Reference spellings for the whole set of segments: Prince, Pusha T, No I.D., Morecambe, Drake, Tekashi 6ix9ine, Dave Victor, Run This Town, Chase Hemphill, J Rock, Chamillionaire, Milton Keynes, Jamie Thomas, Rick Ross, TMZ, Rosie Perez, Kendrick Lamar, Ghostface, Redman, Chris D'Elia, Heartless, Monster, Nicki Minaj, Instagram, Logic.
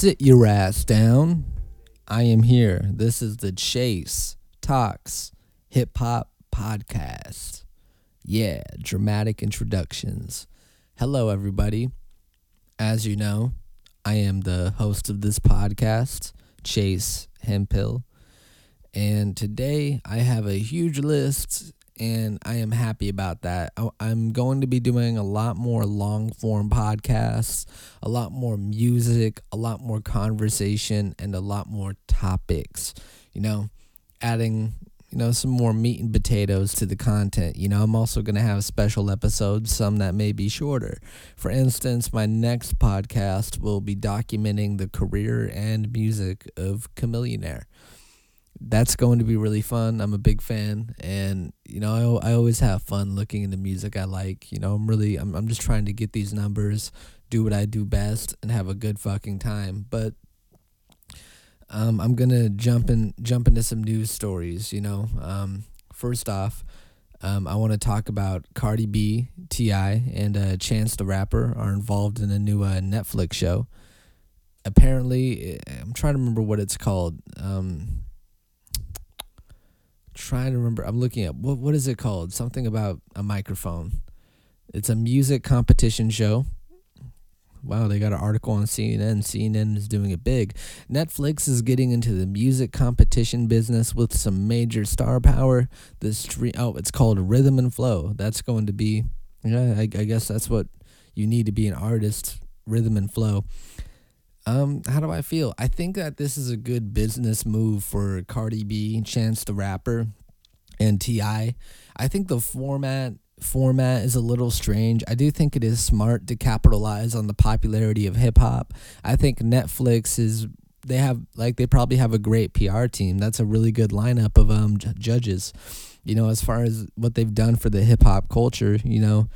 Sit your ass down. I am here. This is the Chase Talks Hip Hop Podcast. Yeah, dramatic introductions. Hello, everybody. As you know, I am the host of this podcast, Chase Hemphill. And today I have a huge list, and I am happy about that. I'm going to be doing a lot more long-form podcasts, a lot more music, a lot more conversation, and a lot more topics. You know, adding, you know, some more meat and potatoes to the content. You know, I'm also going to have special episodes, some that may be shorter. For instance, my next podcast will be documenting the career and music of Chamillionaire. That's going to be really fun. I'm a big fan, and you know, I always have fun looking into music I like. You know, I'm just trying to get these numbers, do what I do best, and have a good fucking time. But I'm gonna jump into some news stories. You know, first off, I want to talk about Cardi B, T.I., and Chance the Rapper are involved in a new Netflix show. Apparently, I'm trying to remember what it's called. I'm looking at what is it called? Something about a microphone. It's a music competition show. Wow, they got an article on CNN. CNN is doing it big. Netflix is getting into the music competition business with some major star power. It's called Rhythm and Flow. That's going to be, yeah, I guess that's what you need to be an artist, rhythm and flow. How do I feel? I think that this is a good business move for Cardi B, Chance the Rapper, and T.I. I think the format is a little strange. I do think it is smart to capitalize on the popularity of hip hop. I think Netflix they probably have a great PR team. That's a really good lineup of judges. You know, as far as what they've done for the hip hop culture, you know,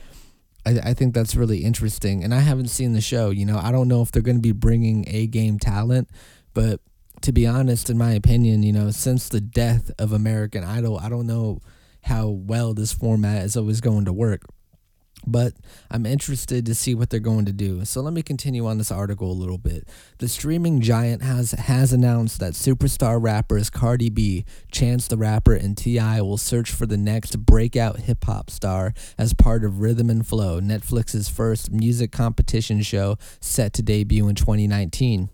I think that's really interesting, and I haven't seen the show. You know, I don't know if they're going to be bringing A-game talent, but to be honest, in my opinion, you know, since the death of American Idol, I don't know how well this format is always going to work, but I'm interested to see what they're going to do. So let me continue on this article a little bit. The streaming giant has announced that superstar rappers Cardi B, Chance the Rapper, and T.I. will search for the next breakout hip-hop star as part of Rhythm and Flow, Netflix's first music competition show set to debut in 2019.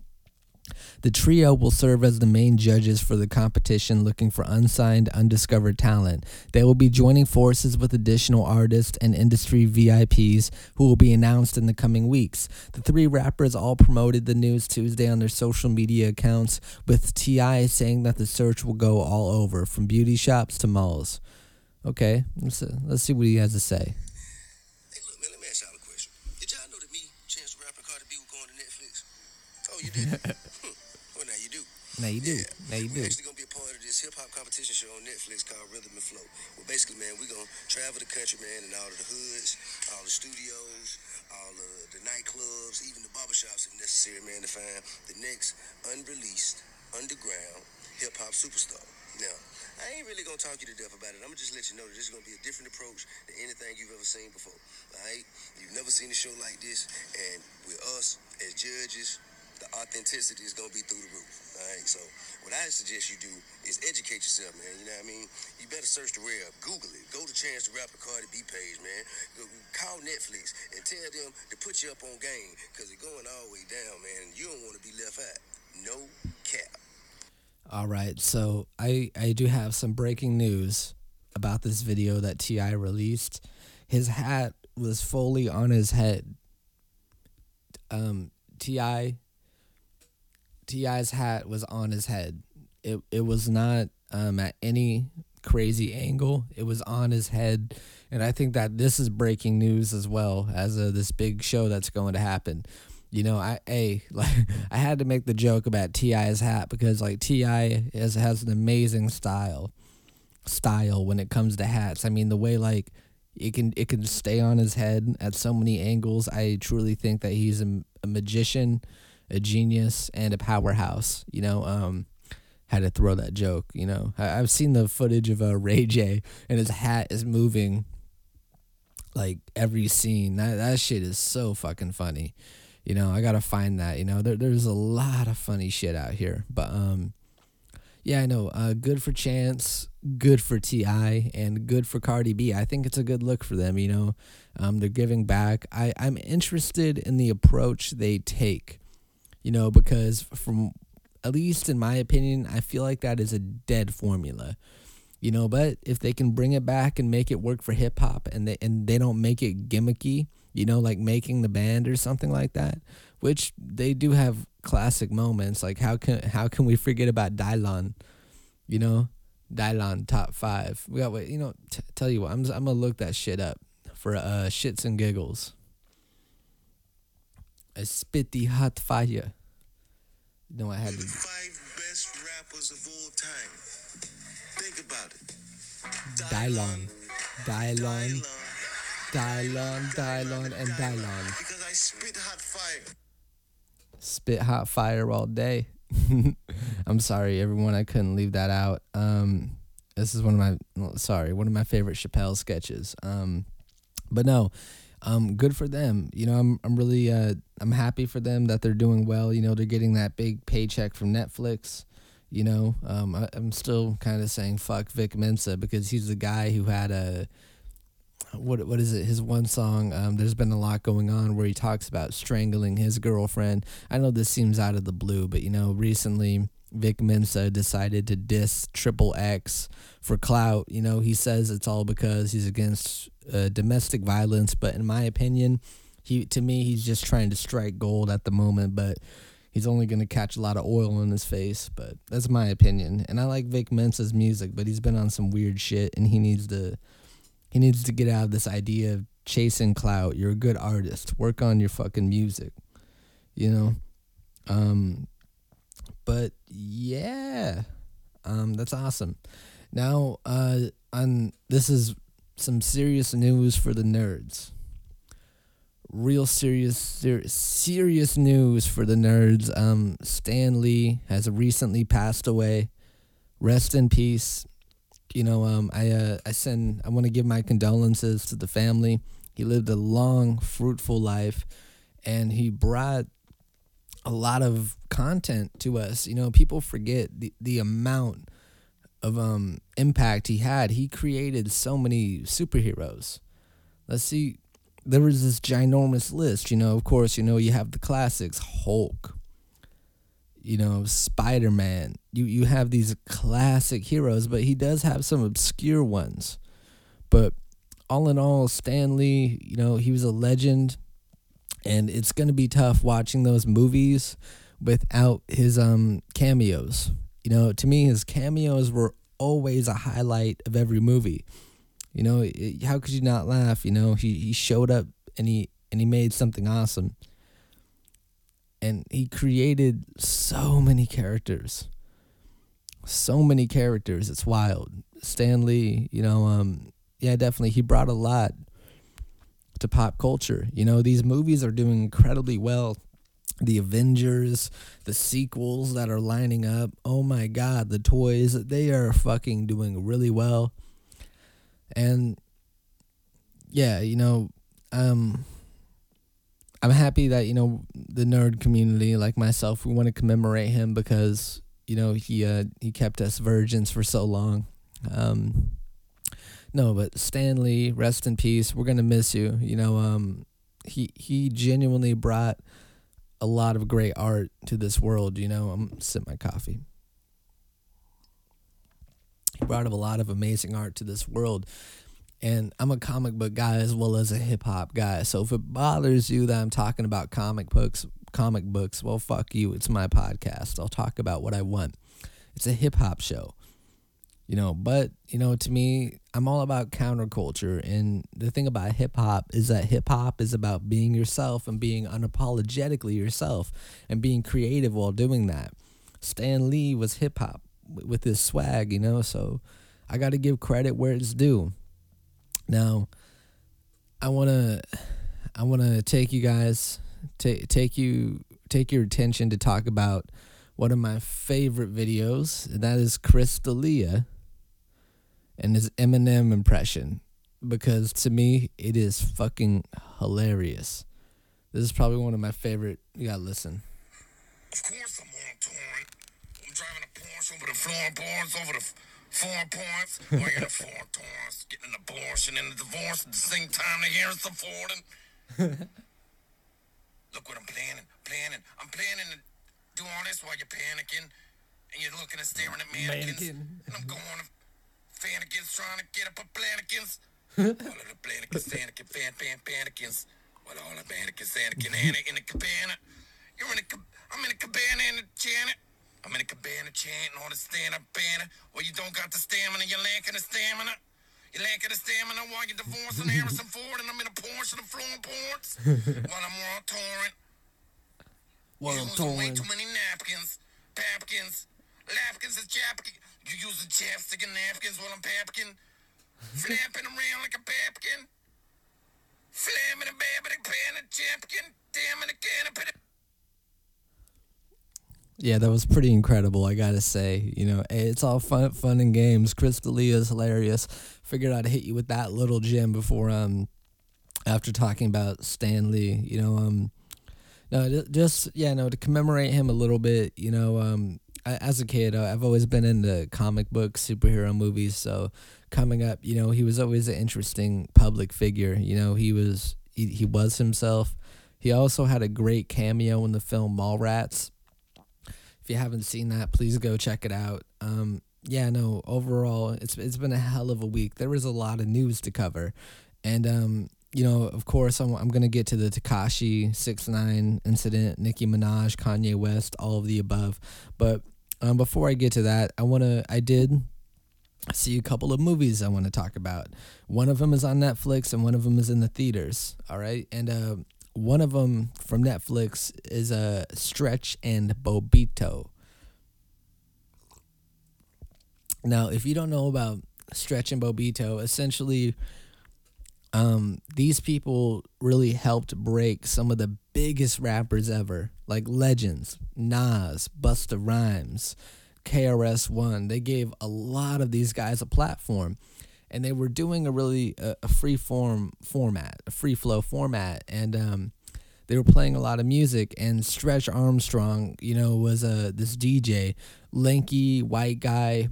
The trio will serve as the main judges for the competition, looking for unsigned, undiscovered talent. They will be joining forces with additional artists and industry VIPs who will be announced in the coming weeks. The three rappers all promoted the news Tuesday on their social media accounts, with T.I. saying that the search will go all over, from beauty shops to malls. Okay, let's see what he has to say. Hey, look, man, let me ask y'all a question. Did y'all know that me, Chance the Rapper, Cardi B were going to Netflix? Oh, you did? Now you do. Yeah. We're actually going to be a part of this hip-hop competition show on Netflix called Rhythm and Flow. Well, basically, man, we're going to travel the country, man, in all of the hoods, all the studios, all of the nightclubs, even the barbershops if necessary, man, to find the next unreleased, underground hip-hop superstar. Now, I ain't really going to talk you to death about it. I'm going to just let you know that this is going to be a different approach than anything you've ever seen before, all right? You've never seen a show like this, and with us as judges, the authenticity is going to be through the roof, all right? So what I suggest you do is educate yourself, man, you know what I mean? You better search the web, Google it, go to Chance the Rapper Cardi B page, man. Go, call Netflix and tell them to put you up on game because they're going all the way down, man, and you don't want to be left out. No cap. All right, so I do have some breaking news about this video that T.I. released. His hat was fully on his head. T.I.'s hat was on his head. It was not at any crazy angle. It was on his head. And I think that this is breaking news as well as this big show that's going to happen. You know, I had to make the joke about T.I.'s hat because, like, T.I. has an amazing style when it comes to hats. I mean, the way, like, it can stay on his head at so many angles. I truly think that he's a magician, a genius, and a powerhouse. You know, had to throw that joke. You know, I've seen the footage of Ray J, and his hat is moving like every scene. That shit is so fucking funny. You know, I gotta find that. You know, there's a lot of funny shit out here. But yeah, I know. Good for Chance, good for T.I., and good for Cardi B. I think it's a good look for them. You know, they're giving back. I'm interested in the approach they take. You know, because from at least in my opinion, I feel like that is a dead formula. You know, but if they can bring it back and make it work for hip hop, and they don't make it gimmicky. You know, like Making the Band or something like that, which they do have classic moments. Like how can we forget about Dylon? You know, Dylon top 5. We got, you know, tell you what, I'm gonna look that shit up for shits and giggles. I spit the hot fire. No, I had to. 5 best rappers of all time. Think about it. Dylon. Dylon, and Dylon. Because I spit hot fire. Spit hot fire all day. I'm sorry, everyone. I couldn't leave that out. This is one of my favorite Chappelle sketches. But no, good for them. You know, I'm really I'm happy for them that they're doing well. You know, they're getting that big paycheck from Netflix. You know, I'm still kind of saying fuck Vic Mensa because he's the guy who had a. What is it? His one song, there's been a lot going on, where he talks about strangling his girlfriend. I know this seems out of the blue, but, you know, recently Vic Mensa decided to diss XXX for clout. You know, he says it's all because he's against domestic violence. But in my opinion, he's just trying to strike gold at the moment. But he's only going to catch a lot of oil in his face. But that's my opinion. And I like Vic Mensa's music, but he's been on some weird shit, and he needs to get out of this idea of chasing clout. You're a good artist. Work on your fucking music, you know? But yeah, that's awesome. Now, this is some serious news for the nerds. Real serious news for the nerds. Stan Lee has recently passed away. Rest in peace. You know, I want to give my condolences to the family. He lived a long, fruitful life, and he brought a lot of content to us. You know, people forget the amount of impact he had. He created so many superheroes. Let's see. There was this ginormous list, you know. Of course, you know, you have the classics, Hulk. You know, Spider-Man, you have these classic heroes, but he does have some obscure ones. But all in all, Stan Lee, you know, he was a legend, and it's going to be tough watching those movies without his cameos. You know, to me, his cameos were always a highlight of every movie. You know, how could you not laugh? You know, he showed up and he made something awesome. And he created so many characters. It's wild. Stan Lee, you know, yeah, definitely. He brought a lot to pop culture. You know, these movies are doing incredibly well. The Avengers, the sequels that are lining up. Oh, my God. The toys, they are fucking doing really well. And, yeah, you know, I'm happy that, you know, the nerd community, like myself, we want to commemorate him because, you know, he kept us virgins for so long. No, but Stan Lee, rest in peace. We're going to miss you. You know, he genuinely brought a lot of great art to this world. You know, I'm going to sip my coffee. He brought up a lot of amazing art to this world. And I'm a comic book guy as well as a hip-hop guy. So if it bothers you that I'm talking about comic books, well, fuck you. It's my podcast. I'll talk about what I want. It's a hip-hop show. You know, but, you know, to me, I'm all about counterculture. And the thing about hip-hop is that hip-hop is about being yourself and being unapologetically yourself and being creative while doing that. Stan Lee was hip-hop with his swag, you know, so I got to give credit where it's due. Now, I wanna take you guys, take your attention to talk about one of my favorite videos, and that is Chris D'Elia and his Eminem impression, because to me it is fucking hilarious. This is probably one of my favorite. You gotta listen. Of course I'm on point. I'm driving a Porsche over the floorboards, over the foreign points. We're in the foreign points, getting an abortion and a divorce at the same time. They hear us affording. Look what I'm planning. I'm planning to do all this while you're panicking. And you're looking and staring at mannequins. And I'm going to fannikins, trying to get up a plannikins. All of the plannikins, sannikin, fannikins. Well, all the mannequins, sannikin, Anna in the cabana. I'm in a cabana and a janet. I'm in a cabana chanting on the stand-up banner. Well, you don't got the stamina, you're lacking the stamina. You're lacking the stamina while you're divorcing Harrison Ford. And I'm in a Porsche and a floorboards. While I'm on torrent. Well, I'm using way too many napkins. Papkins. Lapkins is japkin. You using chapstick and napkins while I'm papkin. Flapping around like a papkin. Flamming a baby, pan a chapkin. Damn it again, put it. Yeah, that was pretty incredible, I gotta say. You know, it's all fun and games. Chris D'Elia is hilarious. Figured I'd hit you with that little gem before, after talking about Stan Lee. You know, no, just, yeah, no, to commemorate him a little bit, you know, as a kid, I've always been into comic books, superhero movies, so coming up, you know, he was always an interesting public figure. You know, he was himself. He also had a great cameo in the film Mallrats. If you haven't seen that, please go check it out. Yeah, no, overall, it's been a hell of a week. There was a lot of news to cover. And, you know, of course, I'm going to get to the Tekashi 6ix9ine incident, Nicki Minaj, Kanye West, all of the above. But before I get to that, I did see a couple of movies I want to talk about. One of them is on Netflix and one of them is in the theaters. All right. And, one of them from Netflix is a Stretch and Bobbito. Now, if you don't know about Stretch and Bobbito, essentially, these people really helped break some of the biggest rappers ever, like legends, Nas, Busta Rhymes, KRS-One. They gave a lot of these guys a platform. And they were doing a really a free-form format, a free-flow format. And they were playing a lot of music. And Stretch Armstrong, you know, was this DJ, lanky, white guy.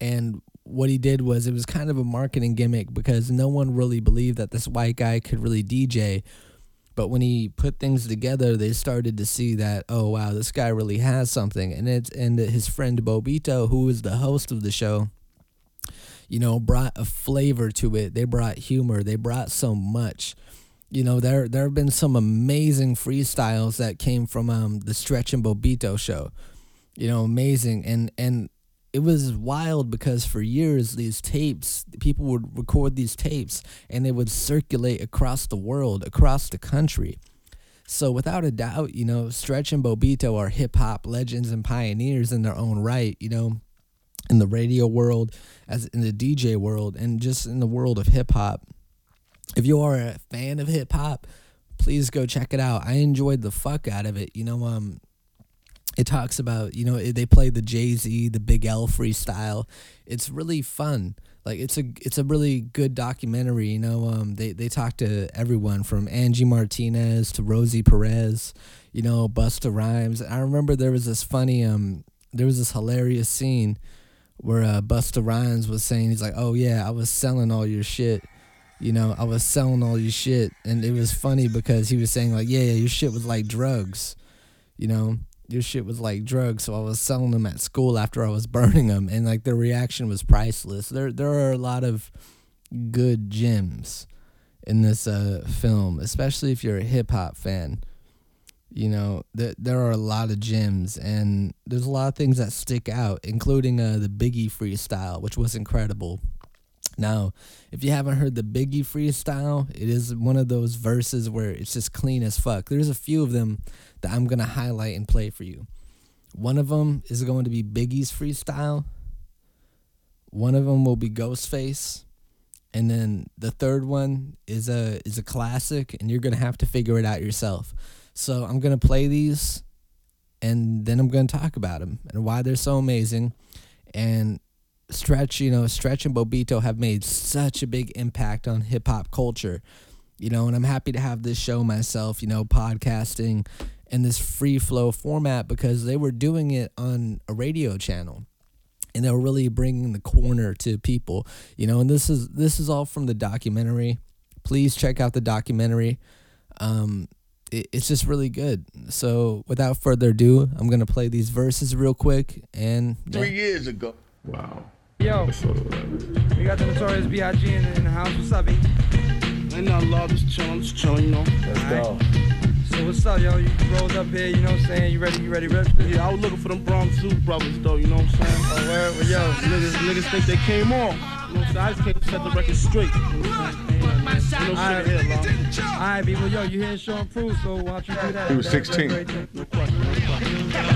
And what he did was it was kind of a marketing gimmick because no one really believed that this white guy could really DJ. But when he put things together, they started to see that, oh, wow, this guy really has something. And his friend Bobbito, who was the host of the show, you know, brought a flavor to it. They brought humor. They brought so much. You know, there have been some amazing freestyles that came from the Stretch and Bobbito show. You know, amazing. And it was wild because for years these tapes, people would record these tapes and they would circulate across the world, across the country. So without a doubt, you know, Stretch and Bobbito are hip-hop legends and pioneers in their own right, you know, in the radio world, as in the DJ world, and just in the world of hip-hop. If you are a fan of hip-hop, please go check it out. I enjoyed the fuck out of it. You know, it talks about, you know, they play the Jay-Z, the Big L freestyle. It's really fun. Like, it's a really good documentary, you know. They talk to everyone from Angie Martinez to Rosie Perez, you know, Busta Rhymes. I remember there was this hilarious scene where Busta Rhymes was saying, he's like, oh, yeah, I was selling all your shit. You know, I was selling all your shit. And it was funny because he was saying, like, yeah, your shit was like drugs. You know, your shit was like drugs. So I was selling them at school after I was burning them. And, like, the reaction was priceless. There are a lot of good gems in this film, especially if you're a hip-hop fan. You know, there are a lot of gems, and there's a lot of things that stick out, including the Biggie freestyle, which was incredible. Now, if you haven't heard the Biggie freestyle, it is one of those verses where it's just clean as fuck. There's a few of them that I'm going to highlight and play for you. One of them is going to be Biggie's freestyle. One of them will be Ghostface. And then the third one is a classic, and you're going to have to figure it out yourself. So I'm going to play these, and then I'm going to talk about them and why they're so amazing. And Stretch and Bobbito have made such a big impact on hip-hop culture. you know, and I'm happy to have this show myself, you know, podcasting in this free flow format, because they were doing it on a radio channel. And they were really bringing the corner to people, you know, and this is all from the documentary. Please check out the documentary. It's just really good. So without further ado, I'm going to play these verses real quick. And 3 years ago. Wow. Yo, we got the Notorious B.I.G. in the house. What's up, B? And I love this chill. I'm just chilling, you know. Let's go. So what's up, yo? You rolled up here, you know what I'm saying? You ready? Yeah, I was looking for them Bronx Zoo brothers, though, you know what I'm saying? Oh, word? Yo, niggas think they came on. You know what I'm saying? I just came to set the record straight. Alright, people, yo, you here showing proof, so watch you do that. He was 16.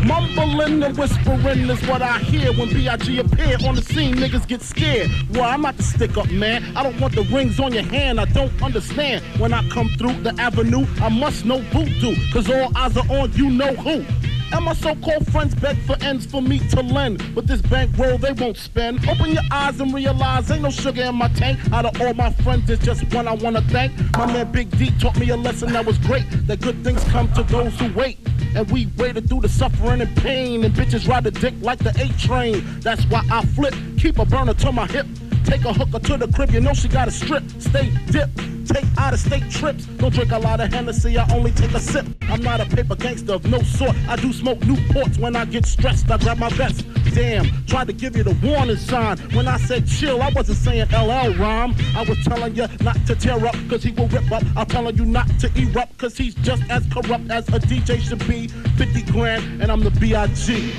Mumbling and whispering is what I hear when B.I.G. appear on the scene. Niggas get scared. Well, I'm not the stick-up man. I don't want the rings on your hand. I don't understand. When I come through the avenue, I must know who to, cause all eyes are on you know who. And my so-called friends beg for ends for me to lend, but this bankroll they won't spend. Open your eyes and realize ain't no sugar in my tank. Out of all my friends, there's just one I wanna thank. My man Big D taught me a lesson that was great, that good things come to those who wait. And we waited through the suffering and pain, and bitches ride the dick like the 8 train. That's why I flip, keep a burner to my hip. Take a hooker to the crib, you know she got a strip. Stay dipped, take out-of-state trips. Don't drink a lot of Hennessy, I only take a sip. I'm not a paper gangster of no sort. I do smoke Newports when I get stressed. I grab my vest. Damn, tried to give you the warning sign. When I said chill, I wasn't saying LL rhyme. I was telling you not to tear up, cause he will rip up. I'm telling you not to erupt, cause he's just as corrupt as a DJ should be. 50 grand, and I'm the B.I.G.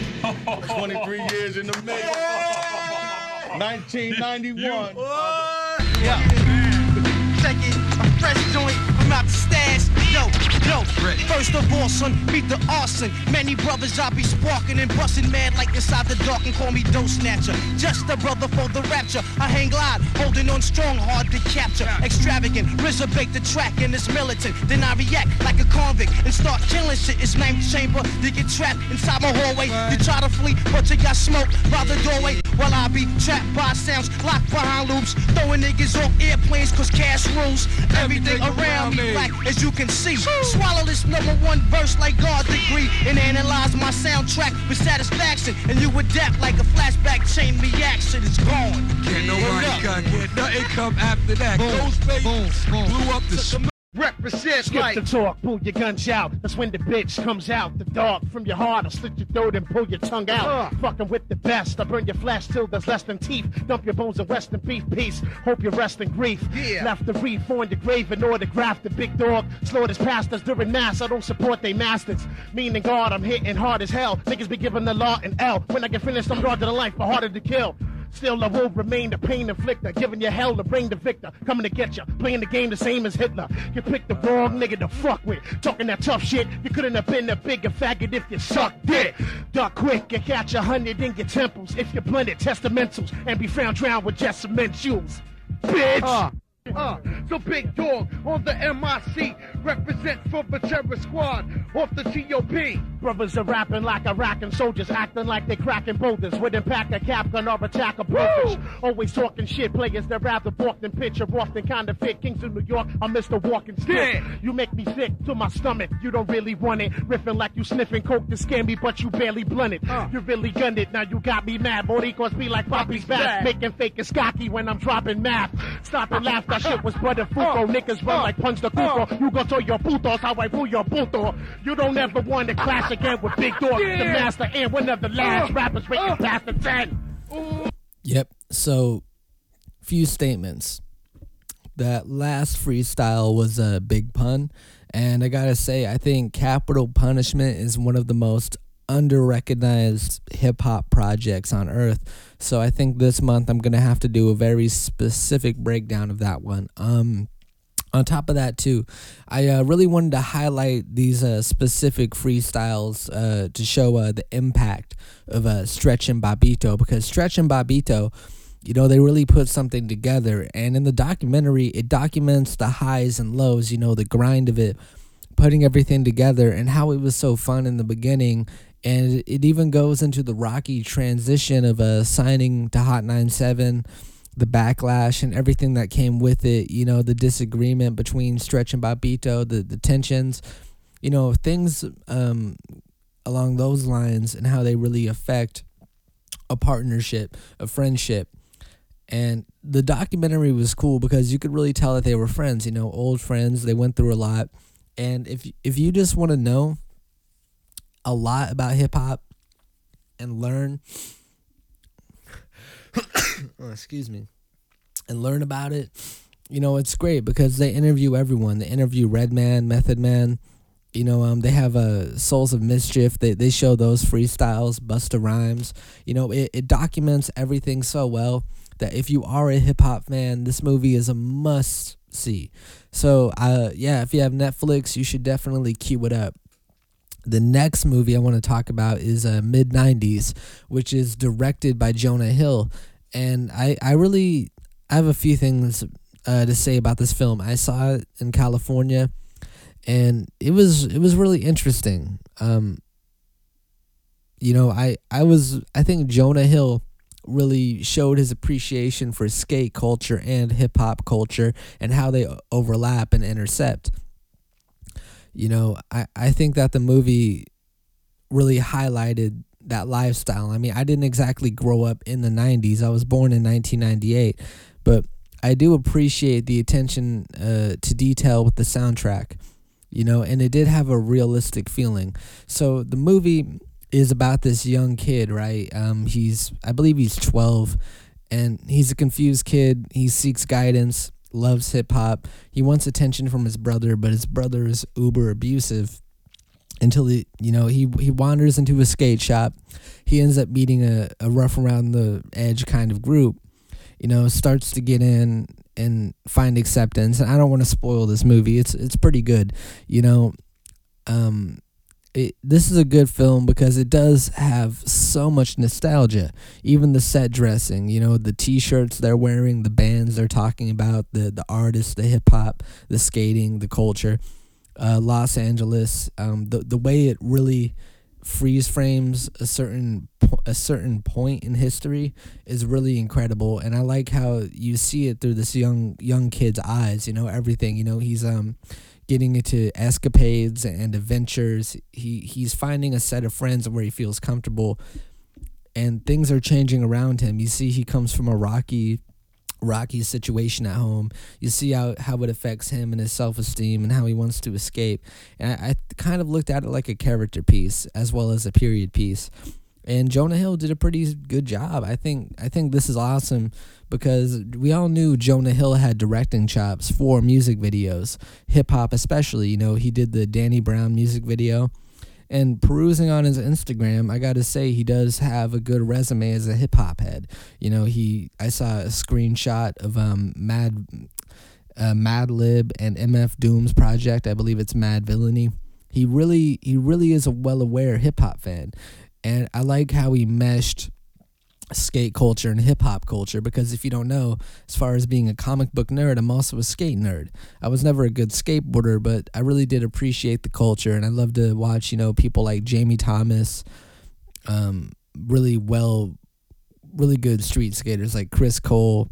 23 years in the making. 1991. Yeah. Check it. I'm fresh joint. I'm out the stash. Yo. First of all, son, beat the arson. Many brothers I be sparking and busting mad like inside the dark and call me dough snatcher. Just a brother for the rapture. I hang glide, holding on strong, hard to capture. Extravagant, reservate the track and it's militant. Then I react like a convict and start killing shit. It's named chamber. You get trapped inside my hallway. You try to flee, but you got smoked by the doorway. While I be trapped by sounds, locked behind loops, throwing niggas off airplanes cause cash rules. Everything around me black, as you can see. Swallow this number one verse like God's degree, and analyze my soundtrack with satisfaction. And you adapt like a flashback chain reaction. It's gone. Can't nobody gun get nothing come after that. Ghostface blew up the Represent skip like the talk, pull your guns out. That's when the bitch comes out. The dog from your heart, I'll slit your throat and pull your tongue out. Fucking with the best, I burn your flesh till there's less than teeth. Dump your bones in Western beef, peace. Hope you rest in grief. Left the reef on your grave and autograph the big dog. Slaughtered pastors during mass, I don't support they masters. Meaning God, I'm hitting hard as hell. Niggas be giving the law an L. When I get finished, I'm guarded to the life, but harder to kill. Still, I will remain the pain inflictor, giving you hell to bring the victor. Coming to get you, playing the game the same as Hitler. You picked the wrong nigga to fuck with. Talking that tough shit, you couldn't have been a bigger faggot if you sucked dick. Duck quick and catch 100 in your temples. If you blunted testamentals and be found drowned with just cement shoes. Bitch! So big dog on the MIC, represent for the terror squad off the GOP. Brothers are rapping like Iraqi soldiers, acting like they cracking boulders with impact a cap gun or attack a brokerage. Always talking shit, players that rather walk than pitch or walk than counterfeit. Kings of New York, I'm Mr. Walking Stick. You make me sick to my stomach, you don't really want it. Riffing like you sniffing coke to scare me, but you barely blunted. You really gunned it, now you got me mad. Morica's be like Poppy's back, making fake and cocky when I'm dropping math. Stop and laugh. That shit was brother Fuko. Niggas run like punch the Cuco. You go to your putos how I pull your puto. You don't ever want to clash again with Big Dog, the master, and one of the last rappers rating past the 10. Yep, so few statements. That last freestyle was a big pun, and I gotta say, I think Capital Punishment is one of the most under-recognized hip-hop projects on earth. So I think this month I'm going to have to do a very specific breakdown of that one. On top of that, too, I really wanted to highlight these specific freestyles to show the impact of Stretch and Bobbito, because Stretch and Bobbito, you know, they really put something together. And in the documentary, it documents the highs and lows, you know, the grind of it, putting everything together, and how it was so fun in the beginning. And it even goes into the rocky transition of signing to Hot 97, the backlash and everything that came with it, you know, the disagreement between Stretch and Bobbito, the tensions, you know, things along those lines, and how they really affect a partnership, a friendship. And the documentary was cool because you could really tell that they were friends, you know, old friends. They went through a lot. And if you just want to know a lot about hip-hop and learn and learn about it, you know, it's great because they interview everyone. They interview Redman, Method Man, you know, they have Souls of Mischief. They show those freestyles, Busta Rhymes. You know, it documents everything so well that if you are a hip-hop fan, this movie is a must-see. So, yeah, if you have Netflix, you should definitely queue it up. The next movie I want to talk about is Mid-90s, which is directed by Jonah Hill. And I have a few things to say about this film. I saw it in California, and it was really interesting. You know, I think Jonah Hill really showed his appreciation for skate culture and hip-hop culture and how they overlap and intersect. You know, I think that the movie really highlighted that lifestyle. I mean, I didn't exactly grow up in the 90s. I was born in 1998, but I do appreciate the attention to detail with the soundtrack, you know, and it did have a realistic feeling. So the movie is about this young kid, right? I believe he's 12, and he's a confused kid. He seeks guidance, loves hip-hop. He wants attention from his brother, but his brother is uber abusive until he wanders into a skate shop. He ends up meeting a rough around the edge kind of group, you know, starts to get in and find acceptance. And I don't want to spoil this movie. It's pretty good, you know. This is a good film because it does have so much nostalgia. Even the set dressing, you know, the T-shirts they're wearing, the bands they're talking about, the artists, the hip-hop, the skating, the culture, Los Angeles, the way it really freeze frames a certain point in history is really incredible. And I like how you see it through this young kid's eyes, you know, everything. You know, he's getting into escapades and adventures. He's finding a set of friends where he feels comfortable, and things are changing around him. You see, he comes from a rocky situation at home. You see how it affects him and his self-esteem and how he wants to escape. And I kind of looked at it like a character piece as well as a period piece. And Jonah Hill did a pretty good job. I think this is awesome because we all knew Jonah Hill had directing chops for music videos, hip-hop especially. You know, he did the Danny Brown music video. And perusing on his Instagram, I got to say he does have a good resume as a hip-hop head. You know, I saw a screenshot of Mad Lib and MF Doom's project. I believe it's Mad Villainy. He really is a well-aware hip-hop fan. And I like how he meshed skate culture and hip-hop culture, because if you don't know, as far as being a comic book nerd, I'm also a skate nerd. I was never a good skateboarder, but I really did appreciate the culture, and I love to watch, you know, people like Jamie Thomas, really good street skaters like Chris Cole,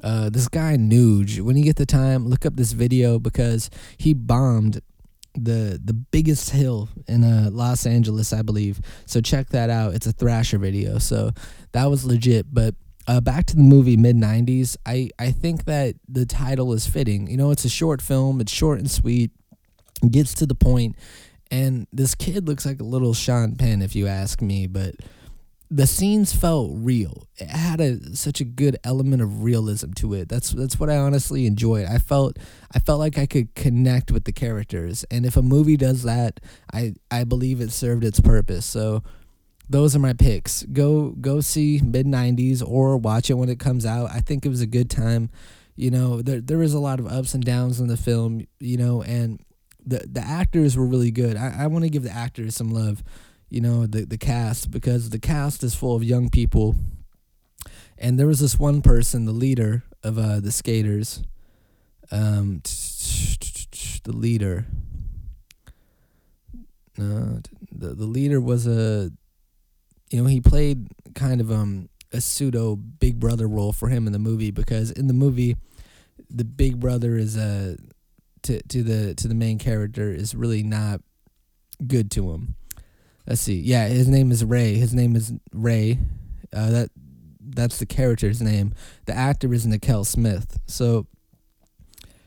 this guy Nuge. When you get the time, look up this video because he bombed the biggest hill in Los Angeles, I believe. So check that out. It's a Thrasher video. So that was legit. But back to the movie Mid-90s, I think that the title is fitting. You know, it's a short film. It's short and sweet. It gets to the point. And this kid looks like a little Sean Penn, if you ask me. But the scenes felt real. It had such a good element of realism to it. That's what I honestly enjoyed. I felt like I could connect with the characters, and if a movie does that, I believe it served its purpose. So those are my picks. Go see Mid-90s or watch it when it comes out. I think it was a good time. You know, there is a lot of ups and downs in the film. You know, and the actors were really good. I want to give the actors some love. You know, the cast, because the cast is full of young people. And there was this one person, the leader of the skaters, the leader was he played kind of a pseudo Big Brother role for him in the movie, because in the movie, the Big Brother is to the main character is really not good to him. Let's see. Yeah, his name is Ray. That's the character's name. The actor is Nickel Smith. So,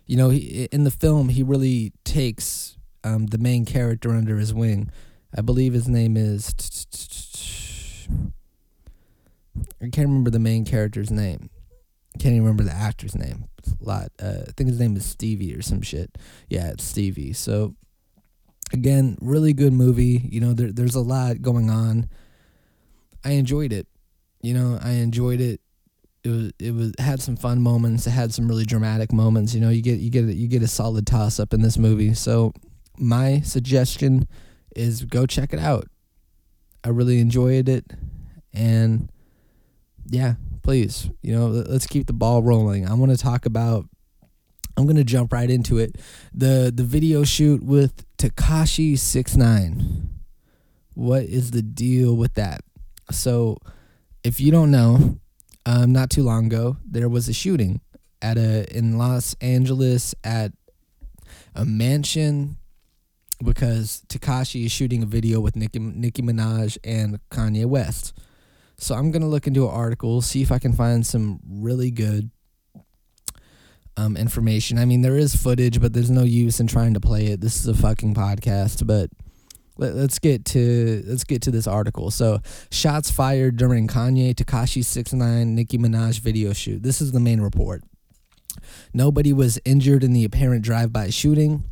you know, he, in the film, he really takes the main character under his wing. I believe his name is... I can't remember the main character's name. Can't even remember the actor's name. It's a lot. I think his name is Stevie or some shit. Yeah, it's Stevie. So, again, really good movie. You know, there's a lot going on. I enjoyed it. You know, I enjoyed it. It had some fun moments. It had some really dramatic moments. You know, you get a solid toss up in this movie. So my suggestion is go check it out. I really enjoyed it, and yeah, please, you know, let's keep the ball rolling. I want to talk about. I'm gonna jump right into it. The video shoot with Tekashi 6ix9ine. What is the deal with that? So, if you don't know, not too long ago there was a shooting in Los Angeles at a mansion because Tekashi is shooting a video with Nicki Minaj and Kanye West. So I'm gonna look into an article, see if I can find some really good information. I mean, there is footage, but there's no use in trying to play it. This is a fucking podcast, but. Let's get to this article. So, shots fired during Kanye, Tekashi 6ix9ine, Nicki Minaj video shoot. This is the main report. Nobody was injured in the apparent drive-by shooting.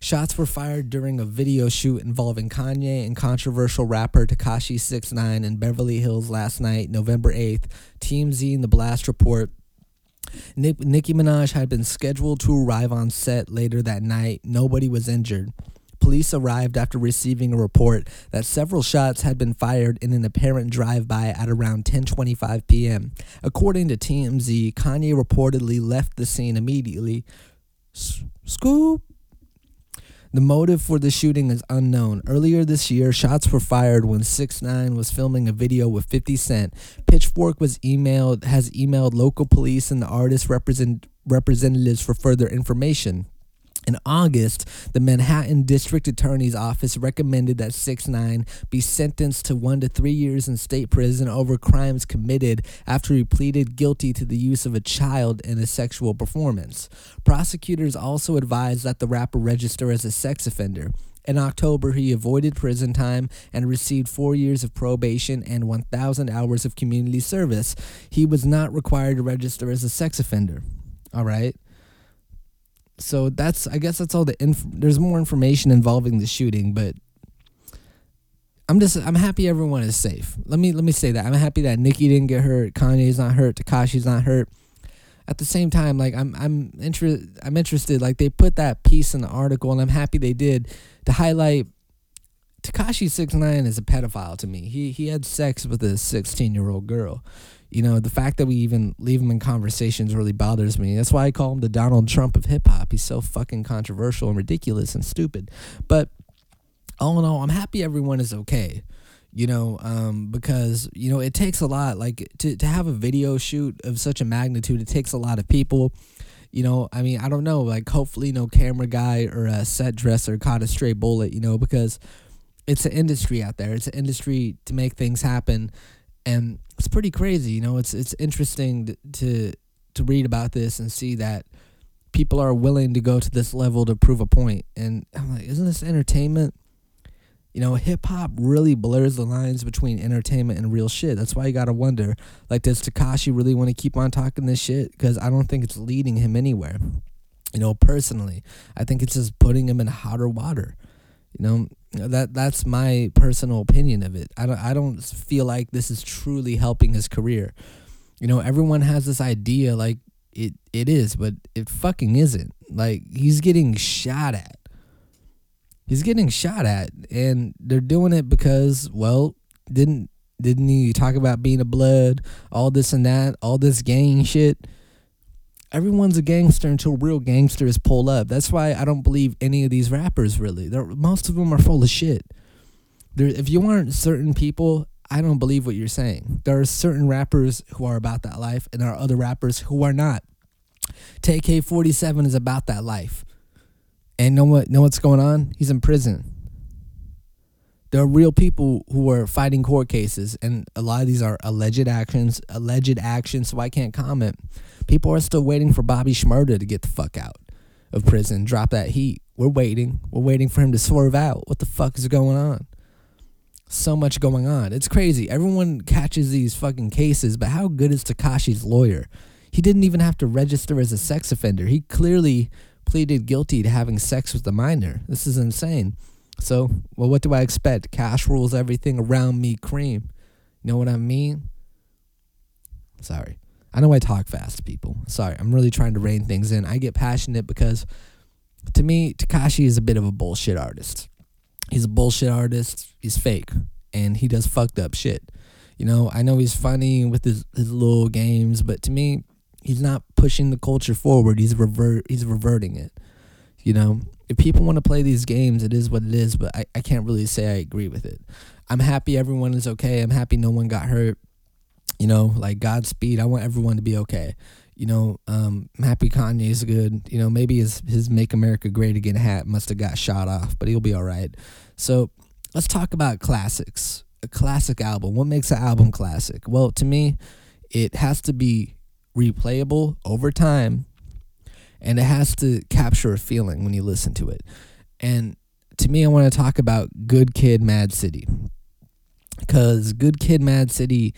Shots were fired during a video shoot involving Kanye and controversial rapper Tekashi 6ix9ine in Beverly Hills last night, November 8th. TMZ and The Blast report. Nicki Minaj had been scheduled to arrive on set later that night. Nobody was injured. Police arrived after receiving a report that several shots had been fired in an apparent drive-by at around 10:25 p.m. According to TMZ, Kanye reportedly left the scene immediately. Scoop! The motive for the shooting is unknown. Earlier this year, shots were fired when 6ix9ine was filming a video with 50 Cent. Pitchfork has emailed local police and the artist representatives for further information. In August, the Manhattan District Attorney's Office recommended that 6ix9ine be sentenced to 1 to 3 years in state prison over crimes committed after he pleaded guilty to the use of a child in a sexual performance. Prosecutors also advised that the rapper register as a sex offender. In October, he avoided prison time and received 4 years of probation and 1,000 hours of community service. He was not required to register as a sex offender. All right. So I guess that's all there's more information involving the shooting, but I'm happy everyone is safe. Let me say that. I'm happy that Nicki didn't get hurt, Kanye's not hurt, Tekashi's not hurt. At the same time, like I'm interested, like they put that piece in the article and I'm happy they did to highlight Tekashi 6ix9ine is a pedophile to me. He had sex with a 16-year-old girl. You know, the fact that we even leave him in conversations really bothers me. That's why I call him the Donald Trump of hip-hop. He's so fucking controversial and ridiculous and stupid. But all in all, I'm happy everyone is okay. You know, because, you know, it takes a lot. Like, to have a video shoot of such a magnitude, it takes a lot of people. You know, I mean, I don't know. Like, hopefully no camera guy or a set dresser caught a stray bullet, you know, because... it's an industry out there. It's an industry to make things happen, and it's pretty crazy. You know, it's interesting to read about this and see that people are willing to go to this level to prove a point. And I'm like, isn't this entertainment? You know, hip hop really blurs the lines between entertainment and real shit. That's why you gotta wonder, like, does Tekashi really want to keep on talking this shit? Because I don't think it's leading him anywhere. You know, personally, I think it's just putting him in hotter water. You know. That's my personal opinion of it. I don't feel like this is truly helping his career. You know, everyone has this idea like it is, but it fucking isn't. Like, he's getting shot at, and they're doing it because, well, didn't he talk about being a blood, all this and that, all this gang shit? Everyone's a gangster until real gangsters pull up. That's why I don't believe any of these rappers, really. Most of them are full of shit. If you aren't certain people, I don't believe what you're saying. There are certain rappers who are about that life, and there are other rappers who are not. TK47 is about that life. And know what's going on? He's in prison. There are real people who are fighting court cases, and a lot of these are alleged actions, so I can't comment. People are still waiting for Bobby Shmurda to get the fuck out of prison, drop that heat. We're waiting for him to swerve out. What the fuck is going on? So much going on. It's crazy. Everyone catches these fucking cases, but how good is Tekashi's lawyer? He didn't even have to register as a sex offender. He clearly pleaded guilty to having sex with a minor. This is insane. So, well, what do I expect? Cash rules everything around me, cream. You know what I mean? Sorry. I know I talk fast, people. Sorry. I'm really trying to rein things in. I get passionate because, to me, Tekashi is a bit of a bullshit artist. He's a bullshit artist. He's fake. And he does fucked up shit. You know, I know he's funny with his little games, but to me, he's not pushing the culture forward. He's reverting it. You know, if people want to play these games, it is what it is, but I can't really say I agree with it. I'm happy everyone is okay. I'm happy no one got hurt. You know, like, Godspeed. I want everyone to be okay. You know, I'm happy Kanye's good. You know, maybe his Make America Great Again hat must have got shot off, but he'll be all right. So let's talk about classics. A classic album. What makes an album classic? Well, to me, it has to be replayable over time, and it has to capture a feeling when you listen to it. And to me, I want to talk about Good Kid, Mad City, because Good Kid, Mad City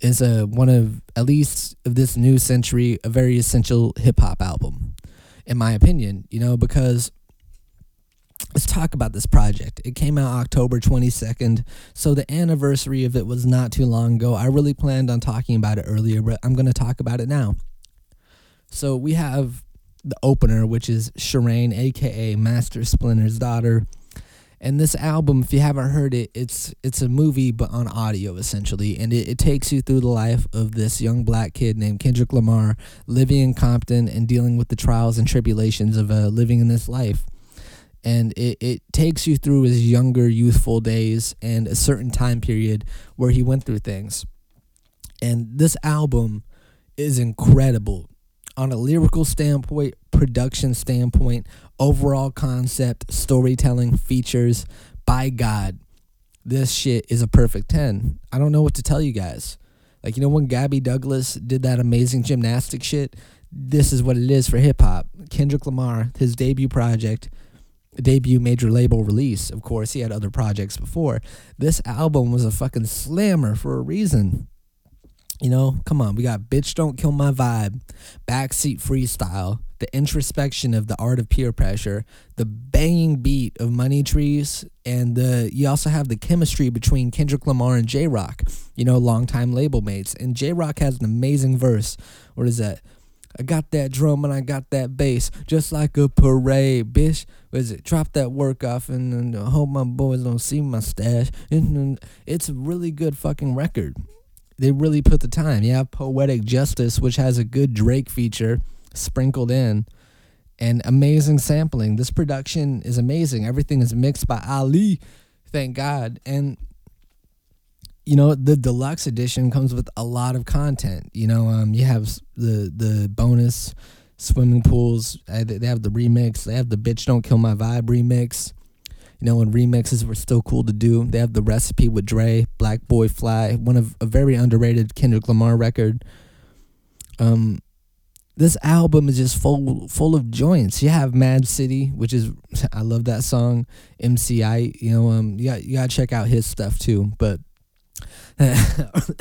is one of, at least of this new century, a very essential hip-hop album, in my opinion, you know, because let's talk about this project. It came out October 22nd, so the anniversary of it was not too long ago. I really planned on talking about it earlier, but I'm going to talk about it now. So we have the opener, which is Shireen, a.k.a. Master Splinter's daughter. And this album, if you haven't heard it, it's a movie but on audio, essentially. And it takes you through the life of this young black kid named Kendrick Lamar, living in Compton and dealing with the trials and tribulations of living in this life. And it takes you through his younger, youthful days and a certain time period where he went through things. And this album is incredible on a lyrical standpoint, production standpoint, overall concept, storytelling, features. By God, this shit is a perfect 10. I don't know what to tell you guys. Like, you know, when Gabby Douglas did that amazing gymnastic shit, this is what it is for hip-hop. Kendrick Lamar, his debut project, debut major label release. Of course, he had other projects before. This album was a fucking slammer for a reason. You know, come on. We got Bitch Don't Kill My Vibe, Backseat Freestyle, the introspection of the art of peer pressure, the banging beat of Money Trees, and you also have the chemistry between Kendrick Lamar and J Rock, you know, longtime label mates. And J Rock has an amazing verse. What is that? I got that drum and I got that bass, just like a parade, bitch. What is it? Drop that work off and I hope my boys don't see my stash. It's a really good fucking record. They really put the time. You have Poetic Justice, which has a good Drake feature sprinkled in, and amazing sampling. This production is amazing. Everything is mixed by Ali, thank God. And, you know, the deluxe edition comes with a lot of content. You know, you have the bonus swimming pools. They have the remix. They have the Bitch Don't Kill My Vibe remix. You know, and remixes were still cool to do. They have the Recipe with Dre, Black Boy Fly, one of a very underrated Kendrick Lamar record. This album is just full of joints. You have Mad City, which is, I love that song, MCI. You know, you gotta check out his stuff too. But it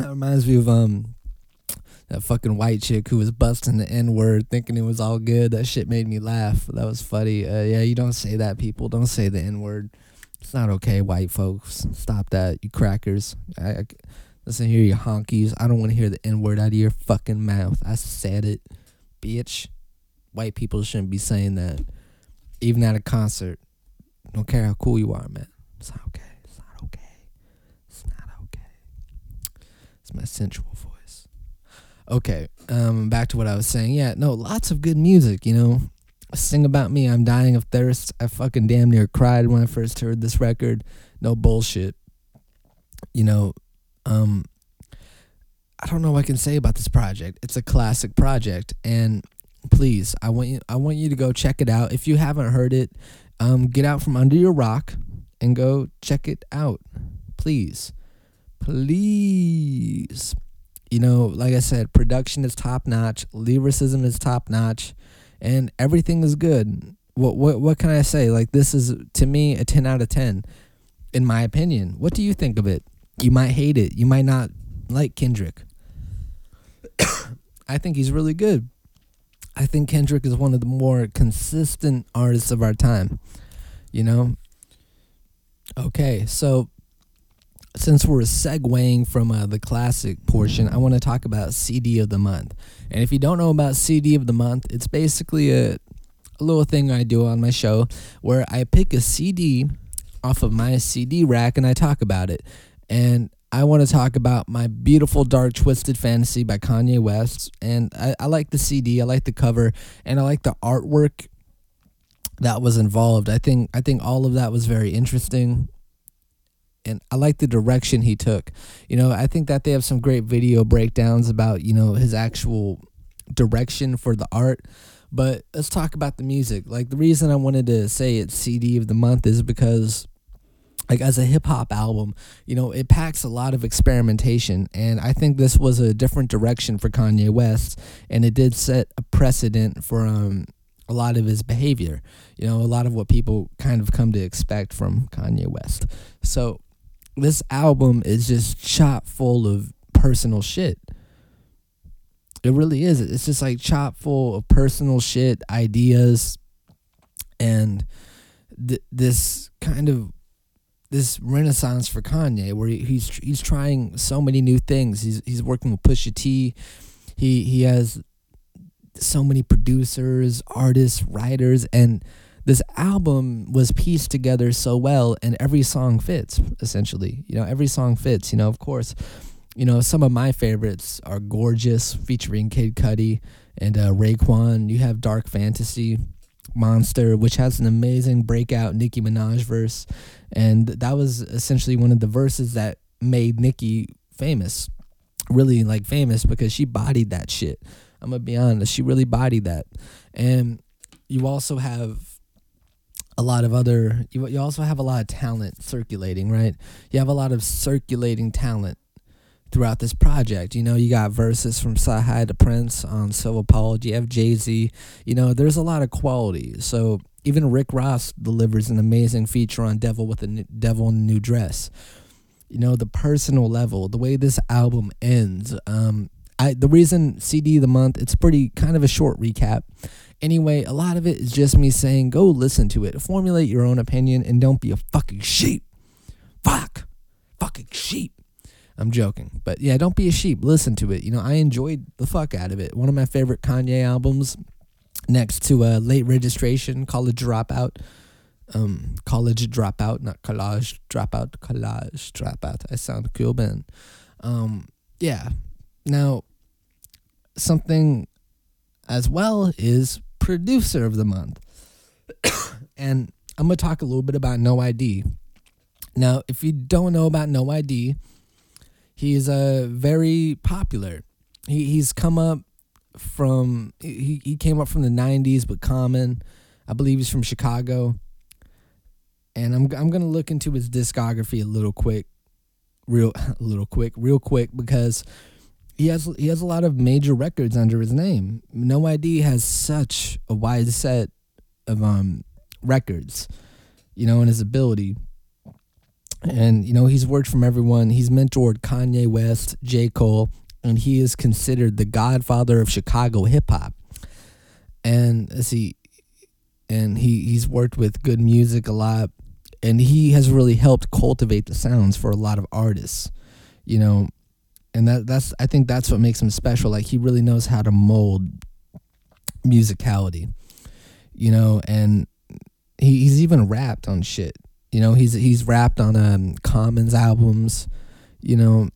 reminds me of that fucking white chick who was busting the N-word thinking it was all good. That shit made me laugh. That was funny. Yeah, you don't say that, people. Don't say the N-word. It's not okay, white folks. Stop that, you crackers. I listen here, you honkies. I don't want to hear the N-word out of your fucking mouth. I said it, bitch. White people shouldn't be saying that, even at a concert. Don't care how cool you are, man. It's not okay. It's not okay. It's not okay. It's my sensual voice. Okay, back to what I was saying. Yeah, no, lots of good music, you know. Sing About Me, I'm Dying of Thirst. I fucking damn near cried when I first heard this record. No bullshit. you know, I don't know what I can say about this project. It's a classic project, and please, I want you to go check it out. If you haven't heard it, get out from under your rock and go check it out. Please. You know, like I said, production is top notch, lyricism is top notch, and everything is good. What can I say? Like, this is, to me, a 10 out of 10, in my opinion. What do you think of it? You might hate it. You might not like Kendrick. I think he's really good. I think Kendrick is one of the more consistent artists of our time, you know? Okay, so since we're segueing from the classic portion, I want to talk about CD of the Month. And if you don't know about CD of the Month, it's basically a little thing I do on my show where I pick a CD off of my CD rack and I talk about it. And I want to talk about my Beautiful Dark Twisted Fantasy by Kanye West. And I like the CD, I like the cover, and I like the artwork that was involved. I think all of that was very interesting, and I like the direction he took. You know, I think that they have some great video breakdowns about, you know, his actual direction for the art. But let's talk about the music. Like, the reason I wanted to say it's CD of the Month is because, like, as a hip-hop album, you know, it packs a lot of experimentation, and I think this was a different direction for Kanye West, and it did set a precedent for a lot of his behavior, you know, a lot of what people kind of come to expect from Kanye West. So this album is just chock full of personal shit. It really is. It's just, like, chock full of personal shit, ideas, and this kind of this renaissance for Kanye, where he's trying so many new things. He's working with Pusha T. He has so many producers, artists, writers, and this album was pieced together so well, and every song fits, essentially. You know, every song fits. You know, of course, you know, some of my favorites are Gorgeous, featuring Kid Cudi and Raekwon. You have Dark Fantasy, Monster, which has an amazing breakout Nicki Minaj verse, and that was essentially one of the verses that made Nicki famous, really, like, famous, because she bodied that shit. I'm gonna be honest, she really bodied that. And you also have a lot of other, you also have a lot of talent circulating, right? You have a lot of circulating talent throughout this project. You know, you got verses from Sci-Hi to Prince on So Appalled. You have Jay-Z. You know, there's a lot of quality. So even Rick Ross delivers an amazing feature on Devil in a New Dress. You know, the personal level, the way this album ends. The reason CD of the Month, it's pretty kind of a short recap. Anyway, a lot of it is just me saying go listen to it, formulate your own opinion, and don't be a fucking sheep. Fucking sheep. I'm joking. But yeah, don't be a sheep. Listen to it. You know, I enjoyed the fuck out of it. One of my favorite Kanye albums, next to Late Registration, College Dropout. I sound Cuban. Yeah. Now, something as well is Producer of the Month. And I'm going to talk a little bit about No I.D. Now, if you don't know about No I.D., he's very popular. He came up from the 90s with Common. I believe he's from Chicago. And I'm going to look into his discography real quick because he has a lot of major records under his name. No I.D. has such a wide set of records, you know, and his ability. And, you know, he's worked from everyone. He's mentored Kanye West, J. Cole, and he is considered the godfather of Chicago hip-hop. And he's worked with Good Music a lot, and he has really helped cultivate the sounds for a lot of artists, you know. And that's what makes him special. Like, he really knows how to mold musicality, you know, and he's even rapped on shit. You know, he's rapped on Common's albums, you know,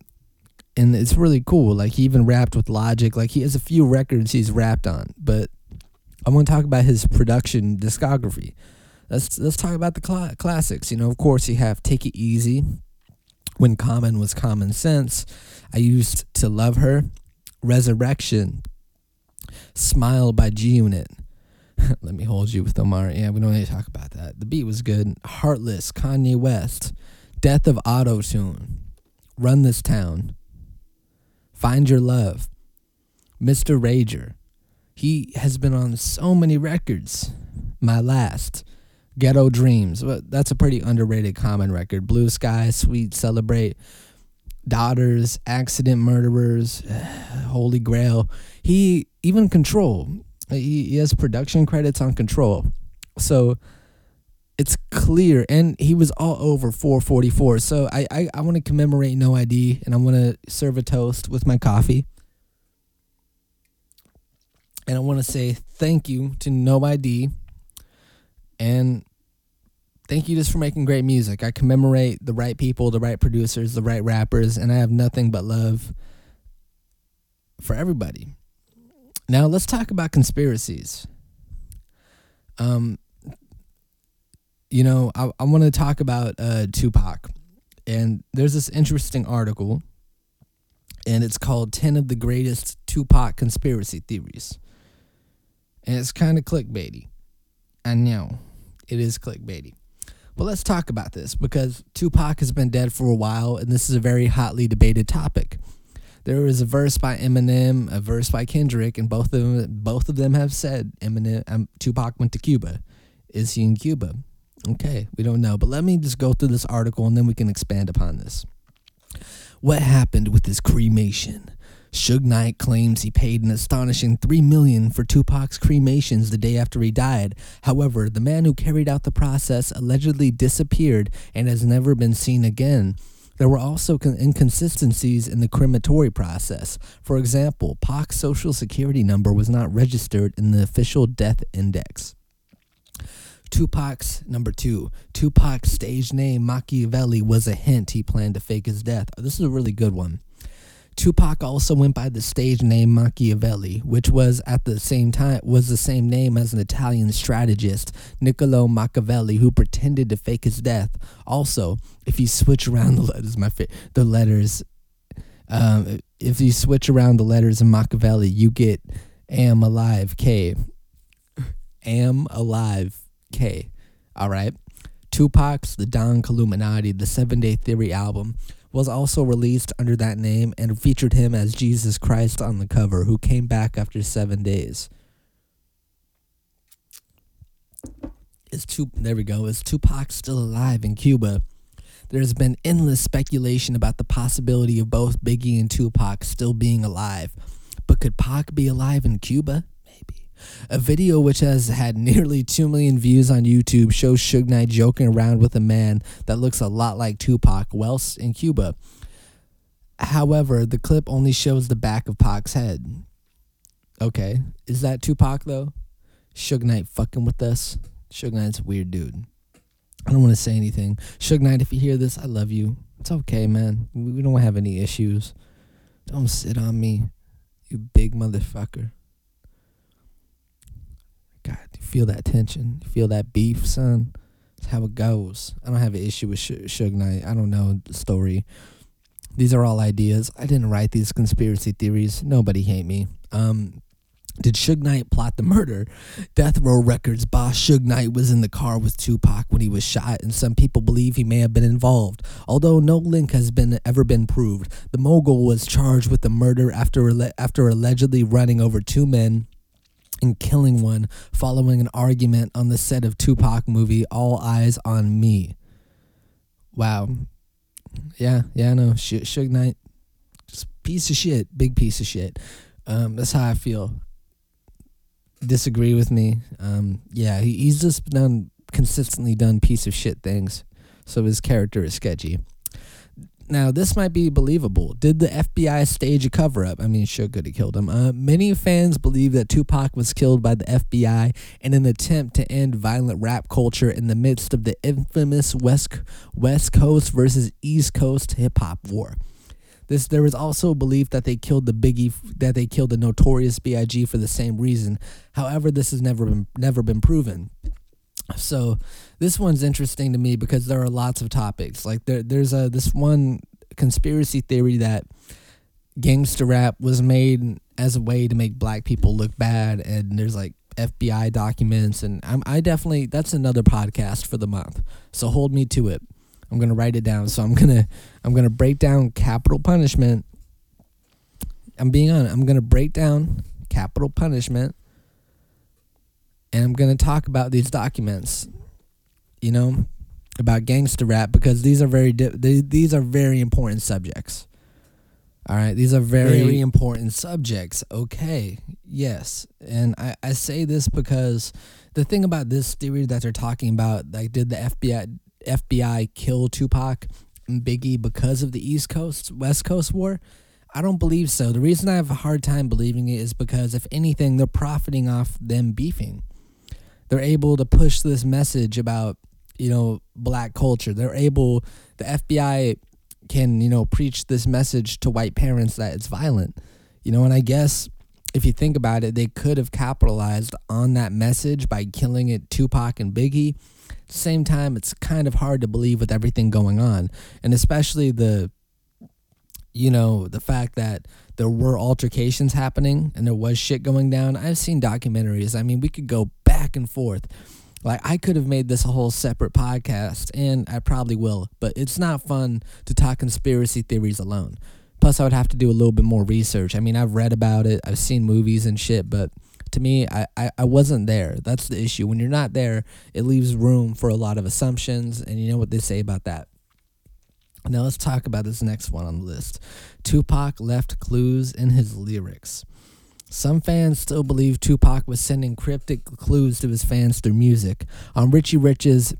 and it's really cool. Like, he even rapped with Logic. Like, he has a few records he's rapped on, but I want to talk about his production discography. Let's talk about the classics. You know, of course, you have Take It Easy, When Common was Common Sense, I Used to Love Her, Resurrection, Smile by G-Unit, Let Me Hold You with Omar. Yeah, we don't need to talk about that. The beat was good. Heartless, Kanye West, Death of Auto-Tune, Run This Town, Find Your Love, Mr. Rager. He has been on so many records. My Last, Ghetto Dreams. Well, that's a pretty underrated Common record. Blue Sky, Sweet, Celebrate, Daughters, Accident Murderers, Holy Grail. He even Control. He has production credits on Control. So it's clear. And he was all over 444. So I want to commemorate No I.D. and I want to serve a toast with my coffee. And I want to say thank you to No I.D. and thank you just for making great music. I commemorate the right people, the right producers, the right rappers, and I have nothing but love for everybody. Now let's talk about conspiracies. I want to talk about Tupac. And there's this interesting article, and it's called 10 of the Greatest Tupac Conspiracy Theories. And it's kind of clickbaity. I know. It is clickbaity. But let's talk about this, because Tupac has been dead for a while, and this is a very hotly debated topic. There is a verse by Eminem, a verse by Kendrick, and both of them have said Tupac went to Cuba. Is he in Cuba? Okay, we don't know. But let me just go through this article, and then we can expand upon this. What happened with his cremation? Suge Knight claims he paid an astonishing $3 million for Tupac's cremations the day after he died. However, the man who carried out the process allegedly disappeared and has never been seen again. There were also inconsistencies in the crematory process. For example, Pac's social security number was not registered in the official death index. Tupac's number 2. Tupac's stage name Machiavelli was a hint he planned to fake his death. This is a really good one. Tupac also went by the stage name Machiavelli, which was at the same time was the same name as an Italian strategist, Niccolo Machiavelli, who pretended to fake his death. Also, if you switch around the letters, in Machiavelli, you get Am Alive K. Am Alive K. All right. Tupac's The Don Illuminati, the 7-Day Theory album, was also released under that name and featured him as Jesus Christ on the cover, who came back after 7 days. Is Tupac still alive in Cuba? There's been endless speculation about the possibility of both Biggie and Tupac still being alive. But could Pac be alive in Cuba? Maybe. A video which has had nearly 2 million views on YouTube shows Suge Knight joking around with a man that looks a lot like Tupac whilst in Cuba. However, the clip only shows the back of Pac's head. Okay, is that Tupac though? Suge Knight fucking with us? Suge Knight's a weird dude. I don't want to say anything. Suge Knight, if you hear this, I love you. It's okay, man. We don't have any issues. Don't sit on me, you big motherfucker. God, you feel that tension. You feel that beef, son. That's how it goes. I don't have an issue with Suge Knight. I don't know the story. These are all ideas. I didn't write these conspiracy theories. Nobody hate me. Did Suge Knight plot the murder? Death Row Records boss Suge Knight was in the car with Tupac when he was shot, and some people believe he may have been involved. Although no link has ever been proved, the mogul was charged with the murder after allegedly running over two men and killing one following an argument on the set of Tupac movie All Eyes on Me. Wow. Yeah, I know. Suge Knight, just piece of shit, big piece of shit. That's how I feel. Disagree with me. Yeah, he's just consistently done piece of shit things, so his character is sketchy. Now, this might be believable. Did the FBI stage a cover-up? I mean, Suge could have killed him. Many fans believe that Tupac was killed by the FBI in an attempt to end violent rap culture in the midst of the infamous West Coast versus East Coast hip-hop war. There was also belief that they killed the Notorious B.I.G. for the same reason. However, this has never been proven. So this one's interesting to me because there are lots of topics. Like there's this one conspiracy theory that gangster rap was made as a way to make black people look bad, and there's like FBI documents, and I definitely, that's another podcast for the month, so hold me to it. I'm gonna write it down. So I'm gonna break down capital punishment. I'm being honest. I'm gonna break down capital punishment, and I'm gonna talk about these documents, you know, about gangster rap, because these are very important subjects. All right, these are very important subjects. Okay, yes, and I say this because the thing about this theory that they're talking about, like, did the FBI kill Tupac and Biggie because of the East Coast, West Coast war? I don't believe so. The reason I have a hard time believing it is because, if anything, they're profiting off them beefing. They're able to push this message about, you know, black culture. The FBI can, you know, preach this message to white parents that it's violent. You know, and I guess if you think about it, they could have capitalized on that message by killing it Tupac and Biggie. At the same time, it's kind of hard to believe with everything going on, and especially the fact that there were altercations happening and there was shit going down. I've seen documentaries. I mean, we could go back and forth. Like, I could have made this a whole separate podcast, and I probably will, but it's not fun to talk conspiracy theories alone. Plus, I would have to do a little bit more research. I mean, I've read about it. I've seen movies and shit, but to me, I wasn't there. That's the issue. When you're not there, it leaves room for a lot of assumptions, and you know what they say about that. Now let's talk about this next one on the list. Tupac left clues in his lyrics. Some fans still believe Tupac was sending cryptic clues to his fans through music. On Richie Rich's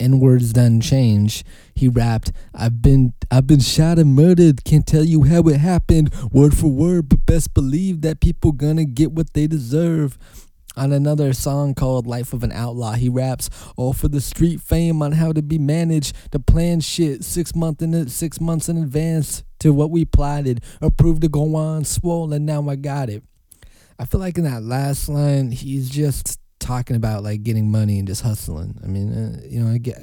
In Words Done Change, he rapped, I've been shot and murdered, can't tell you how it happened, word for word, but best believe that people gonna get what they deserve. On another song called Life of an Outlaw, he raps, all for the street fame on how to be managed, to plan shit 6 months in advance to what we plotted, approved to go on, swollen, now I got it. I feel like in that last line, he's just talking about like getting money and just hustling. I mean, I get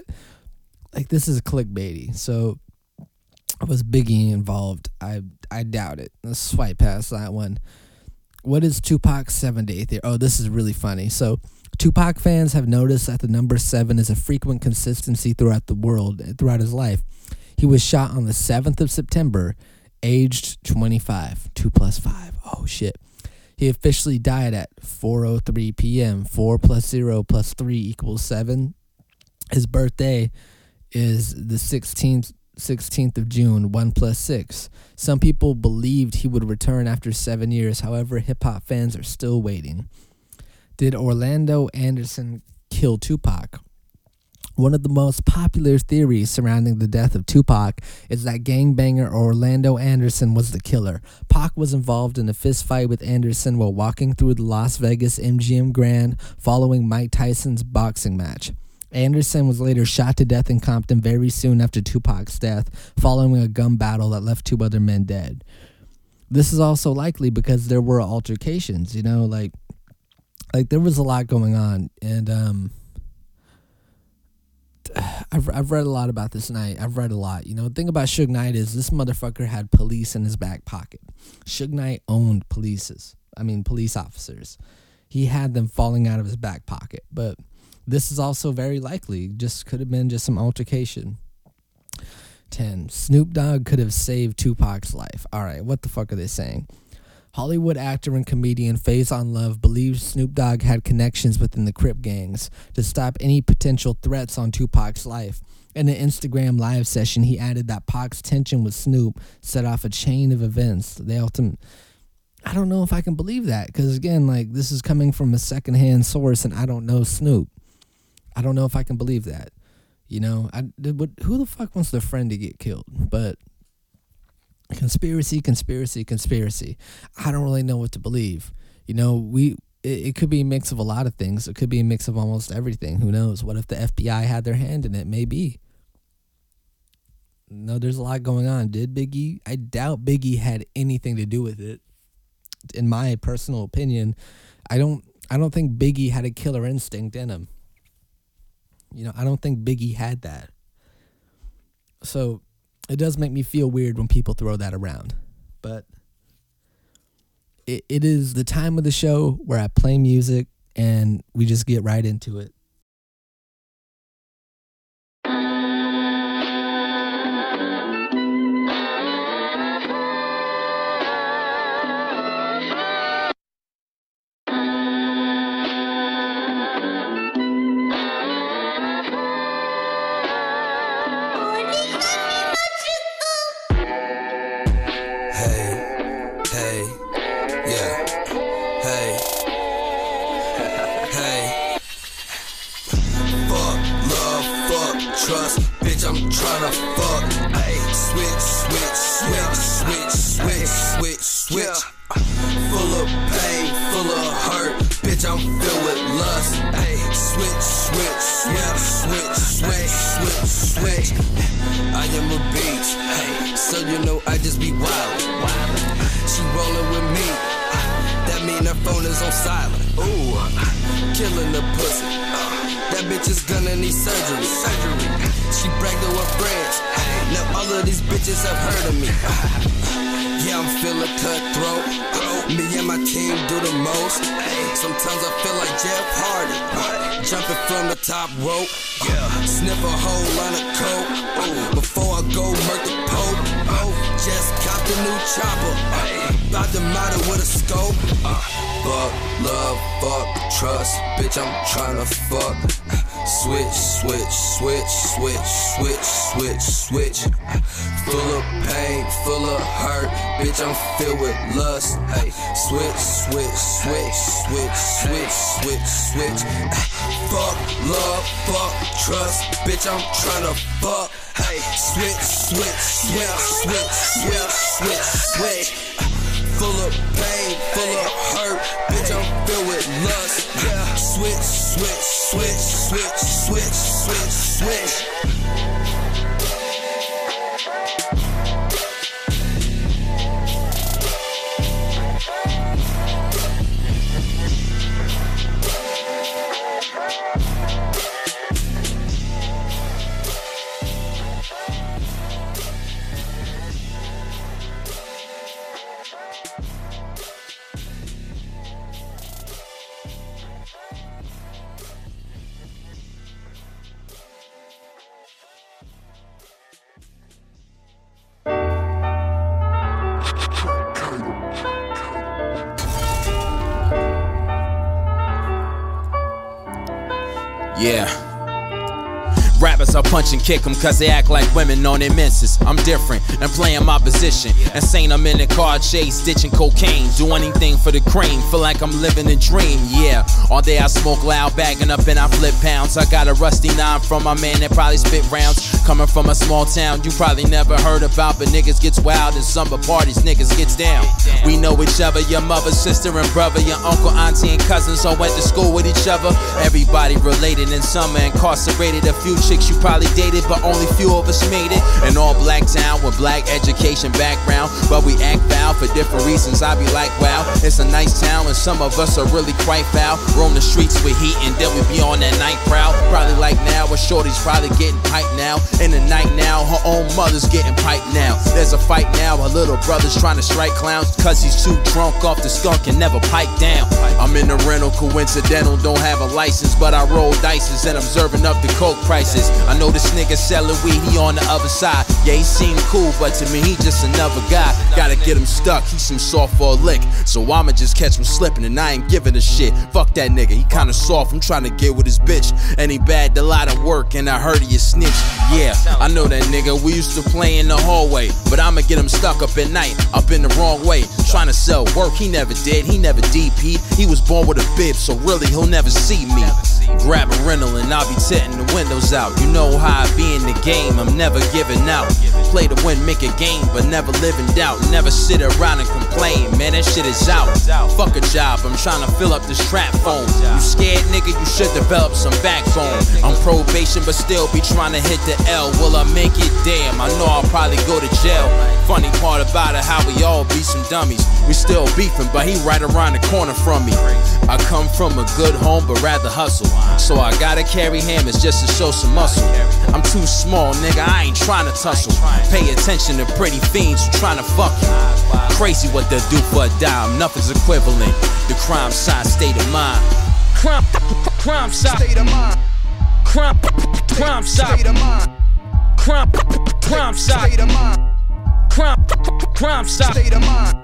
like this is clickbaity. So was Biggie involved? I doubt it. Let's swipe past that one. What is Tupac's 7-day theory? Oh, this is really funny. So Tupac fans have noticed that the number 7 is a frequent consistency throughout the world, throughout his life. He was shot on the 7th of September, aged 25, 2 + 5. Oh shit. He officially died at 4:03 p.m. 4 + 0 + 3 = 7. His birthday is the 16th of June, 1 + 6. Some people believed he would return after 7 years. However, hip-hop fans are still waiting. Did Orlando Anderson kill Tupac? One of the most popular theories surrounding the death of Tupac is that gangbanger Orlando Anderson was the killer. Pac was involved in a fistfight with Anderson while walking through the Las Vegas MGM Grand following Mike Tyson's boxing match. Anderson was later shot to death in Compton very soon after Tupac's death, following a gun battle that left 2 other men dead. This is also likely because there were altercations, you know, like there was a lot going on, and I've read a lot about this night. I've read a lot. You know, the thing about Suge Knight is this motherfucker had police in his back pocket. Suge Knight owned police officers. He had them falling out of his back pocket. But this is also very likely. Just could have been just some altercation. 10. Snoop Dogg could have saved Tupac's life. All right, what the fuck are they saying? Hollywood actor and comedian Faison Love believes Snoop Dogg had connections within the Crip gangs to stop any potential threats on Tupac's life. In an Instagram live session, he added that Pac's tension with Snoop set off a chain of events. I don't know if I can believe that, because again, like, this is coming from a secondhand source, and I don't know Snoop. I don't know if I can believe that. You know, who the fuck wants their friend to get killed? But conspiracy. I don't really know what to believe. You know, it could be a mix of a lot of things. It could be a mix of almost everything. Who knows? What if the FBI had their hand in it? Maybe. No, there's a lot going on. Did Biggie? I doubt Biggie had anything to do with it. In my personal opinion, I don't think Biggie had a killer instinct in him. You know, I don't think Biggie had that. So it does make me feel weird when people throw that around. But it is the time of the show where I play music and we just get right into it. I'm filled with lust, ayy. Switch, switch, switch, switch, switch, switch, switch. Fuck love, fuck trust, bitch, I'm tryna fuck. Hey, switch, switch, switch, switch, switch, switch, switch. Full of pain, full of hurt, bitch, I'm filled with lust. Yeah, switch, switch, switch, switch, switch, switch, switch. Punch and kick them cause they act like women on their menses. I'm different and playing my position. Insane, I'm in the car chase, ditching cocaine. Do anything for the cream, feel like I'm living a dream, yeah. All day I smoke loud, bagging up and I flip pounds. I got a rusty 9 from my man that probably spit rounds. Coming from a small town you probably never heard about, but niggas gets wild in summer parties, niggas gets down. We know each other, your mother, sister and brother, your uncle, auntie and cousins all went to school with each other. Everybody related and some are incarcerated. A few chicks you probably dated, but only few of us made it. An all black town with black education background, but we act foul for different reasons. I be like, wow, it's a nice town and some of us are really quite foul. Roam the streets with heat and then we be on that night prowl. Probably like now, a shorty's probably getting piped now. In the night now, her own mother's getting piped now. There's a fight now, her little brother's trying to strike clowns, cause he's too drunk off the skunk and never piped down. I'm in a rental, coincidental, don't have a license, but I roll dices and observing up the coke prices. I know this nigga selling weed, he on the other side. Yeah, he seemed cool, but to me he just another guy. Gotta get him stuck, he's some soft for a lick, so I'ma just catch him slipping and I ain't giving a shit. Fuck that nigga, he kinda soft, I'm trying to get with his bitch. And he bagged a lot of work and I heard he a snitch, yeah. I know that nigga, we used to play in the hallway, but I'ma get him stuck up at night, up in the wrong way. Trying to sell work, he never did, he never DP'd. He was born with a bib, so really he'll never see me. Grab a rental and I'll be tinting the windows out. You know how I be in the game, I'm never giving out. Play to win, make a game, but never live in doubt. Never sit around and complain, man, that shit is out. Fuck a job, I'm trying to fill up this trap phone. You scared nigga, you should develop some backbone. I'm probation, but still be trying to hit the L. Will I make it? Damn, I know I'll probably go to jail. Funny part about it, how we all be some dummies. We still beefing, but he right around the corner from me. I come from a good home, but rather hustle. So I gotta carry hammers just to show some muscle. I'm too small, nigga, I ain't tryna tussle. Pay attention to pretty fiends who tryna fuck you. Crazy what they'll do for a dime, nothing's equivalent. The crime side state of mind. Crime side state of mind. Crime side state of mind. Crime side state of mind. Crime side state of mind. Crime side.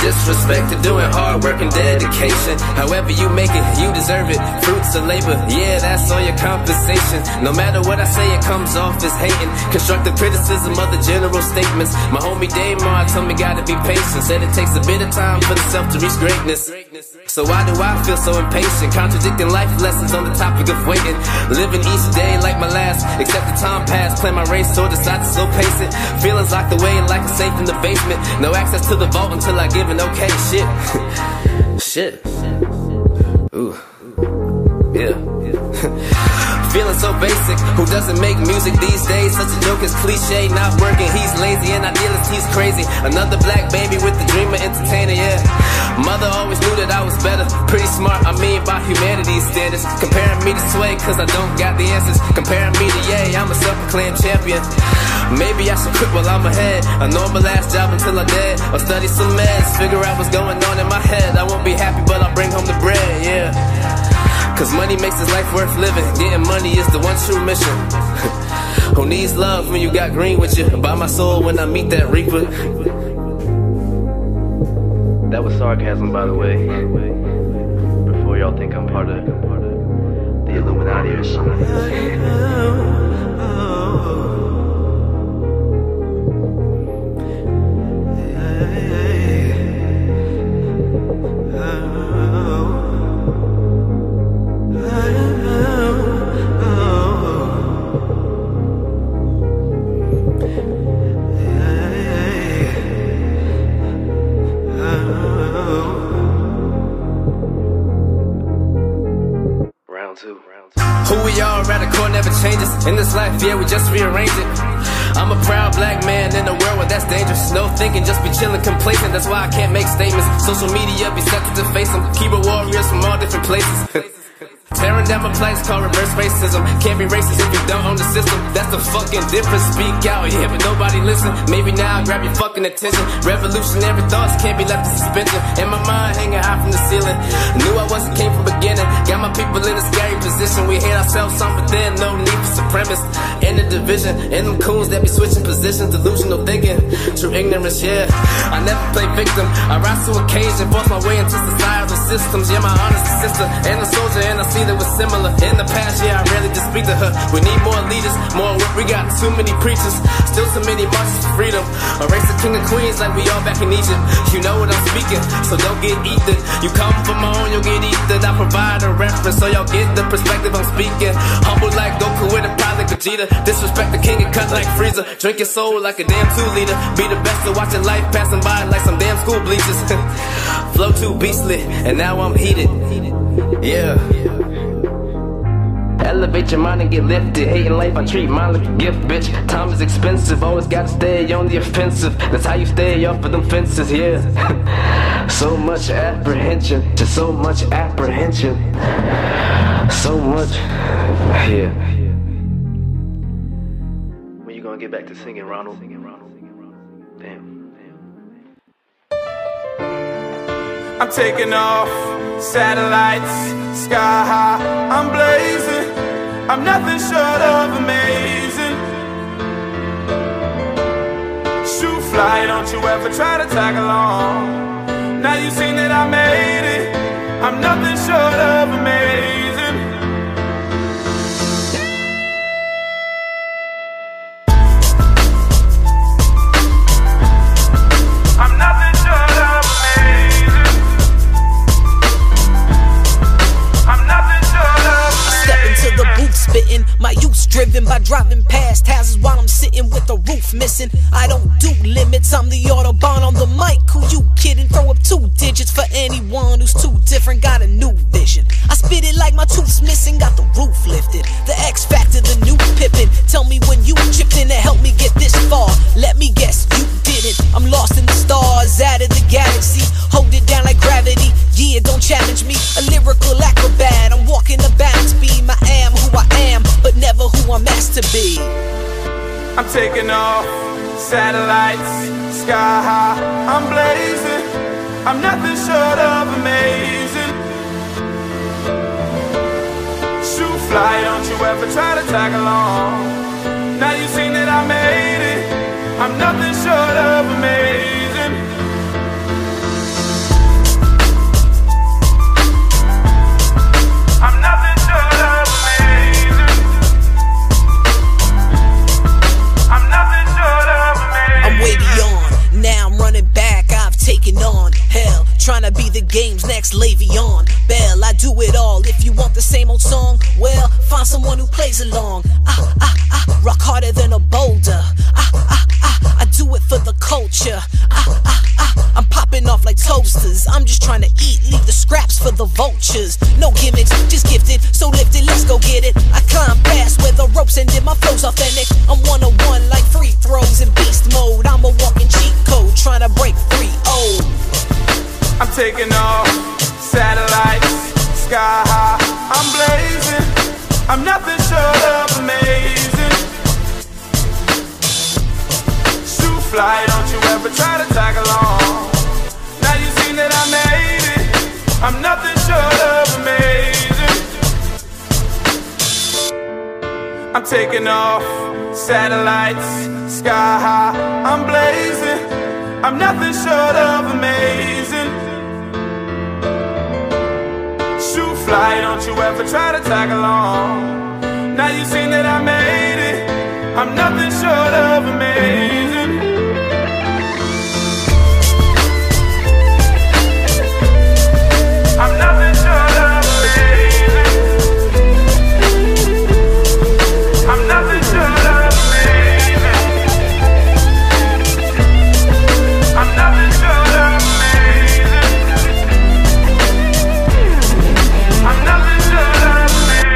Disrespect to doing hard work and dedication. However you make it, you deserve it. Fruits of labor, yeah, that's all your compensation. No matter what I say, it comes off as hating. Constructive criticism of the general statements. My homie Damar told me gotta be patient. Said it takes a bit of time for the self to reach greatness. So why do I feel so impatient? Contradicting life lessons on the topic of waiting. Living each day like my last, except the time passed. Play my race, so I decide to slow pace it. Feelings locked away like a safe in the basement. No access to the vault until I give an okay. Shit. Shit. Ooh. Yeah. Feeling so basic. Who doesn't make music these days? Such a joke is cliche. Not working. He's lazy and idealist. He's crazy. Another black baby with the dreamer entertainer. Yeah. Mother always knew that I was better. Pretty smart. I mean by humanity's standards. Comparing me to Sway, cause I don't got the answers. Comparing me to Ye, I'm a self-proclaimed champion. Maybe I should quit while I'm ahead. A normal ass job until I'm dead. I'll study some meds, figure out what's going on in my head. I won't be happy, but I'll bring home the bread, yeah. Cause money makes this life worth living. Getting money is the one true mission. Who needs love when you got green with you? Buy my soul when I meet that reaper. That was sarcasm, by the way. Before y'all think I'm part of the Illuminati or something. In this life, yeah, we just rearrange it. I'm a proud black man in a world where that's dangerous. No thinking, just be chilling, complacent. That's why I can't make statements. Social media be set to deface them. Keyboard warriors from all different places. Tearing down my place called reverse racism. Can't be racist if you don't own the system. That's the fucking difference. Speak out, yeah, but nobody listen. Maybe now I'll grab your fucking attention. Revolutionary thoughts can't be left in suspension. In my mind, hanging high from the ceiling. Knew I wasn't came from beginning. Got my people in a scary position. We hate ourselves some within, no need for supremacists. In the division, in them coons that be switching positions. Delusional thinking, true ignorance, yeah. I never play victim. I rise to occasion, force my way into societal systems. Yeah, my honest sister, and a soldier, and I see that was similar. In the past, yeah, I rarely just speak to her. We need more leaders, more work. We got too many preachers, still too many marches for freedom. A race of king and queens like we all back in Egypt. You know what I'm speaking, so don't get eaten. You come from my own, you'll get eaten. I provide a reference, so y'all get the perspective I'm speaking. Humble like Goku with a pride like Vegeta. Disrespect the king and cut like Frieza. Drink your soul like a damn 2-liter. Be the best of watching life passing by like some damn school bleachers. Flow too beastly, and now I'm heated. Yeah. Elevate your mind and get lifted. Hating life, I treat mine like a gift, bitch. Time is expensive, always gotta stay on the offensive. That's how you stay off of them fences, yeah. So much apprehension, just so much apprehension. So much, yeah. When you gonna get back to singing, Ronald? Damn. I'm taking off, satellites, sky high, I'm blazing. I'm nothing short of amazing. fly, don't you ever try to tag along. Now you seen that I made it, I'm nothing short of amazing. I'm nothing short of amazing. I'm nothing short of amazing. Step into the booth spitting, my youth's driven by driving past houses while I'm sitting with the roof missing. I don't do limits, I'm the Autobahn on the mic. Who you kidding? Throw up 2 digits for anyone who's too different. Got a new vision, I spit it like my tooth's missing. Got the roof lifted, the X Factor, the new Pippin. Tell me when you chipped in to help me get this far. Let me guess, you didn't. I'm lost in the stars, out of the galaxy. Hold it down like gravity, yeah, don't challenge me. A lyrical acrobat, I'm walking the balance beam. I am who I am, but never who I'm asked to be. I'm taking off, satellites, sky high, I'm blazing. I'm nothing short of amazing. Shoot fly, don't you ever try to tag along. Now you seen that I made it, I'm nothing short of amazing. On hell, trying to be the game's next Le'Veon Bell. I do it all. If you want the same old song, well, find someone who plays along. I rock harder than a boulder. I do it for the culture. I'm popping off like toasters. I'm just trying to eat, leave the scraps for the vultures. No gimmicks, just gifted, so lifted, let's go get it. I climb fast where the ropes ended, my flow's authentic. I'm one-on-one like free throws in beast mode. I'm a walking cheat code, trying to break 3-0. I'm taking off, satellites, sky high, I'm blazing. I'm nothing short of amazing. Shoot fly, don't you ever try to tag along. Now you seen that I made it, I'm nothing short of amazing. I'm taking off, satellites, sky high, I'm blazing. I'm nothing short of amazing. Shoot fly, don't you ever try to tag along. Now you seen that I made it, I'm nothing short of amazing. I'm nothing short of amazing. I'm nothing short of amazing. I'm nothing short of amazing. I'm nothing short of amazing.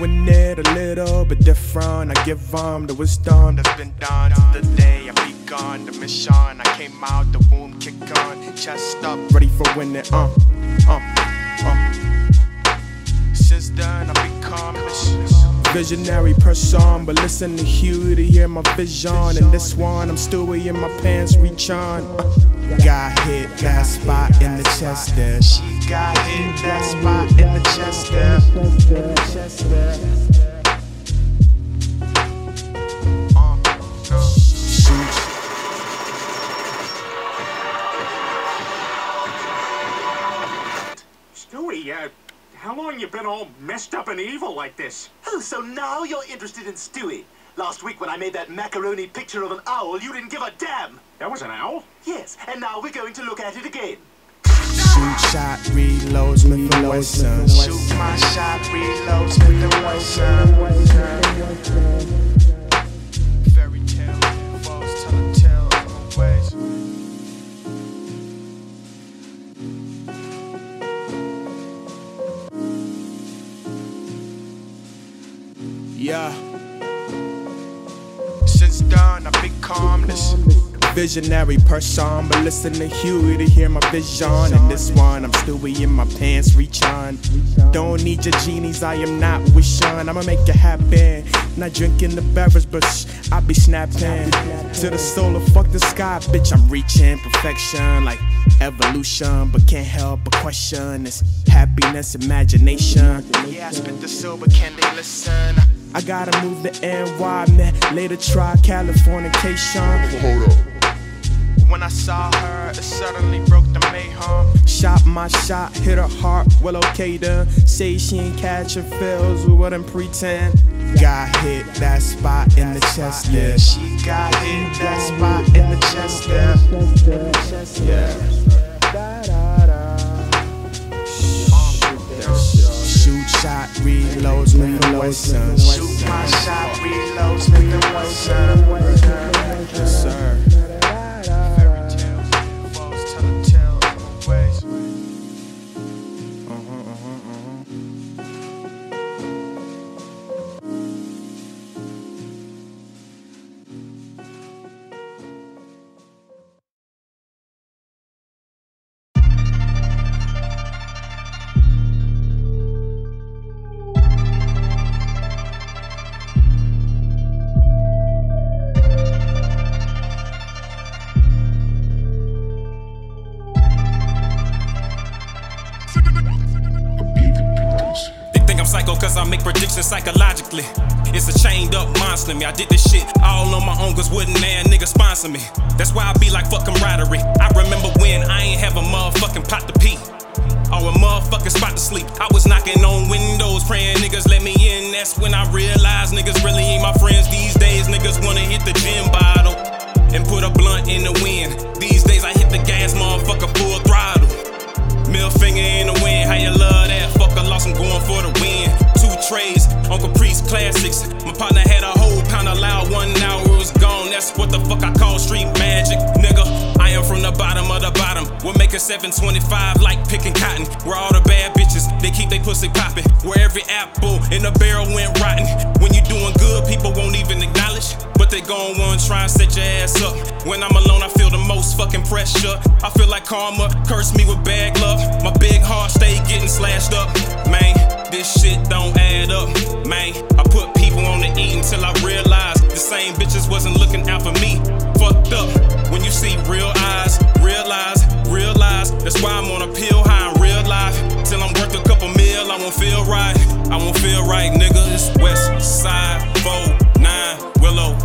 Doing it a little bit different. I give them the wisdom that's been done since the day I begun the mission. I came out the womb, kick on, chest up, ready for winning. Since then I've become visionary person, but listen to Hugh to hear my vision. And this one, I'm Stewie in my pants, reach on. Got hit that spot in the chest there. She got hit that spot in the chest there. Stewie, how long you been all messed up and evil like this? Oh, so now you're interested in Stewie. Last week when I made that macaroni picture of an owl, you didn't give a damn. That was an owl? Yes, and now we're going to look at it again. Shoot shot, reloads, Smith and Wesson. Shoot my shot, reloads, Smith and Wesson. Fairy tale involves telling tales of ways. Yeah. Since dawn, I've perfect calmness. Visionary person, but listen to Huey to hear my vision. And this one, I'm Stewie in my pants, reach on. Don't need your genies, I am not wishing. I'ma make it happen. Not drinking the beverage, but I be snapping. To the solar, fuck the sky, bitch, I'm reaching perfection. Like evolution, but can't help but question. It's happiness, imagination. Yeah, I spit the silver, can they listen? I gotta move to NY, man. Later try Californication. Hold up. When I saw her, it suddenly broke the mayhem. Shot my shot, hit her heart, well okay then. Say she ain't catch her feels, we wouldn't pretend. Got hit that spot in the chest, yeah. She got hit that spot in the chest, yeah. Shoot shot, reloads, with the white sun. Shoot my shot, reloads, with the white sun. Yes, sir. Cause I make predictions psychologically. It's a chained up monster me. I did this shit all on my own cause wouldn't man nigga sponsor me. That's why I be like fuck camaraderie. I remember when I ain't have a motherfucking pot to pee or a motherfucking spot to sleep. I was knocking on windows praying niggas let me in. That's when I realized niggas really ain't my friends. These days niggas wanna hit the gin bottle and put a blunt in the wind. These days I hit the gas motherfucker full throttle. Middle finger in the wind, how you love that? Fuck I lost, I'm going for the win. Two trays on Caprice Classics. My partner had a whole pound of loud, 1 hour it was gone. That's what the fuck I call street magic, nigga. I am from the bottom of the bottom. We're making 725 like picking cotton. Where all the bad bitches, they keep they pussy popping. Where every apple in the barrel went rotten. When you doing good, people won't even acknowledge. But they gon' wanna try and set your ass up. When I'm alone, I feel the most fucking pressure. I feel like karma cursed me with bad luck. My big heart stay getting slashed up. Man, this shit don't add up. Man, I put people on the eat until I realized the same bitches wasn't looking out for me. Fucked up. When you see real eyes, realize. That's why I'm on a pill high in real life. Till I'm worth a couple mil, I won't feel right. I won't feel right, nigga. It's West Side 49 Willow.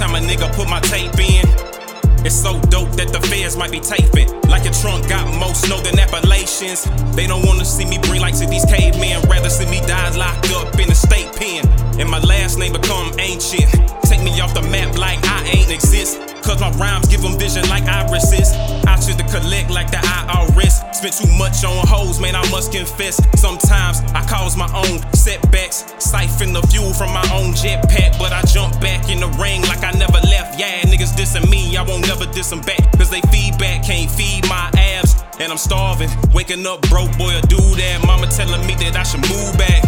Time a nigga put my tape in, it's so dope that the feds might be taping. Like a trunk got more snow than Appalachians. They don't wanna see me bring light to these cavemen. Rather see me die locked up in a state pen. And my last name become ancient. Take me off the map like I ain't exist. Cause my rhymes give them vision like I resist. I should collect like the IRS. Spent too much on hoes, man, I must confess. Sometimes I cause my own setbacks. Siphon the fuel from my own jetpack. But I jump back in the ring like I never left. Yeah, niggas dissing me, I won't never diss them back. Cause they feedback can't feed my abs. And I'm starving, waking up broke, boy, a dude that. Mama telling me that I should move back.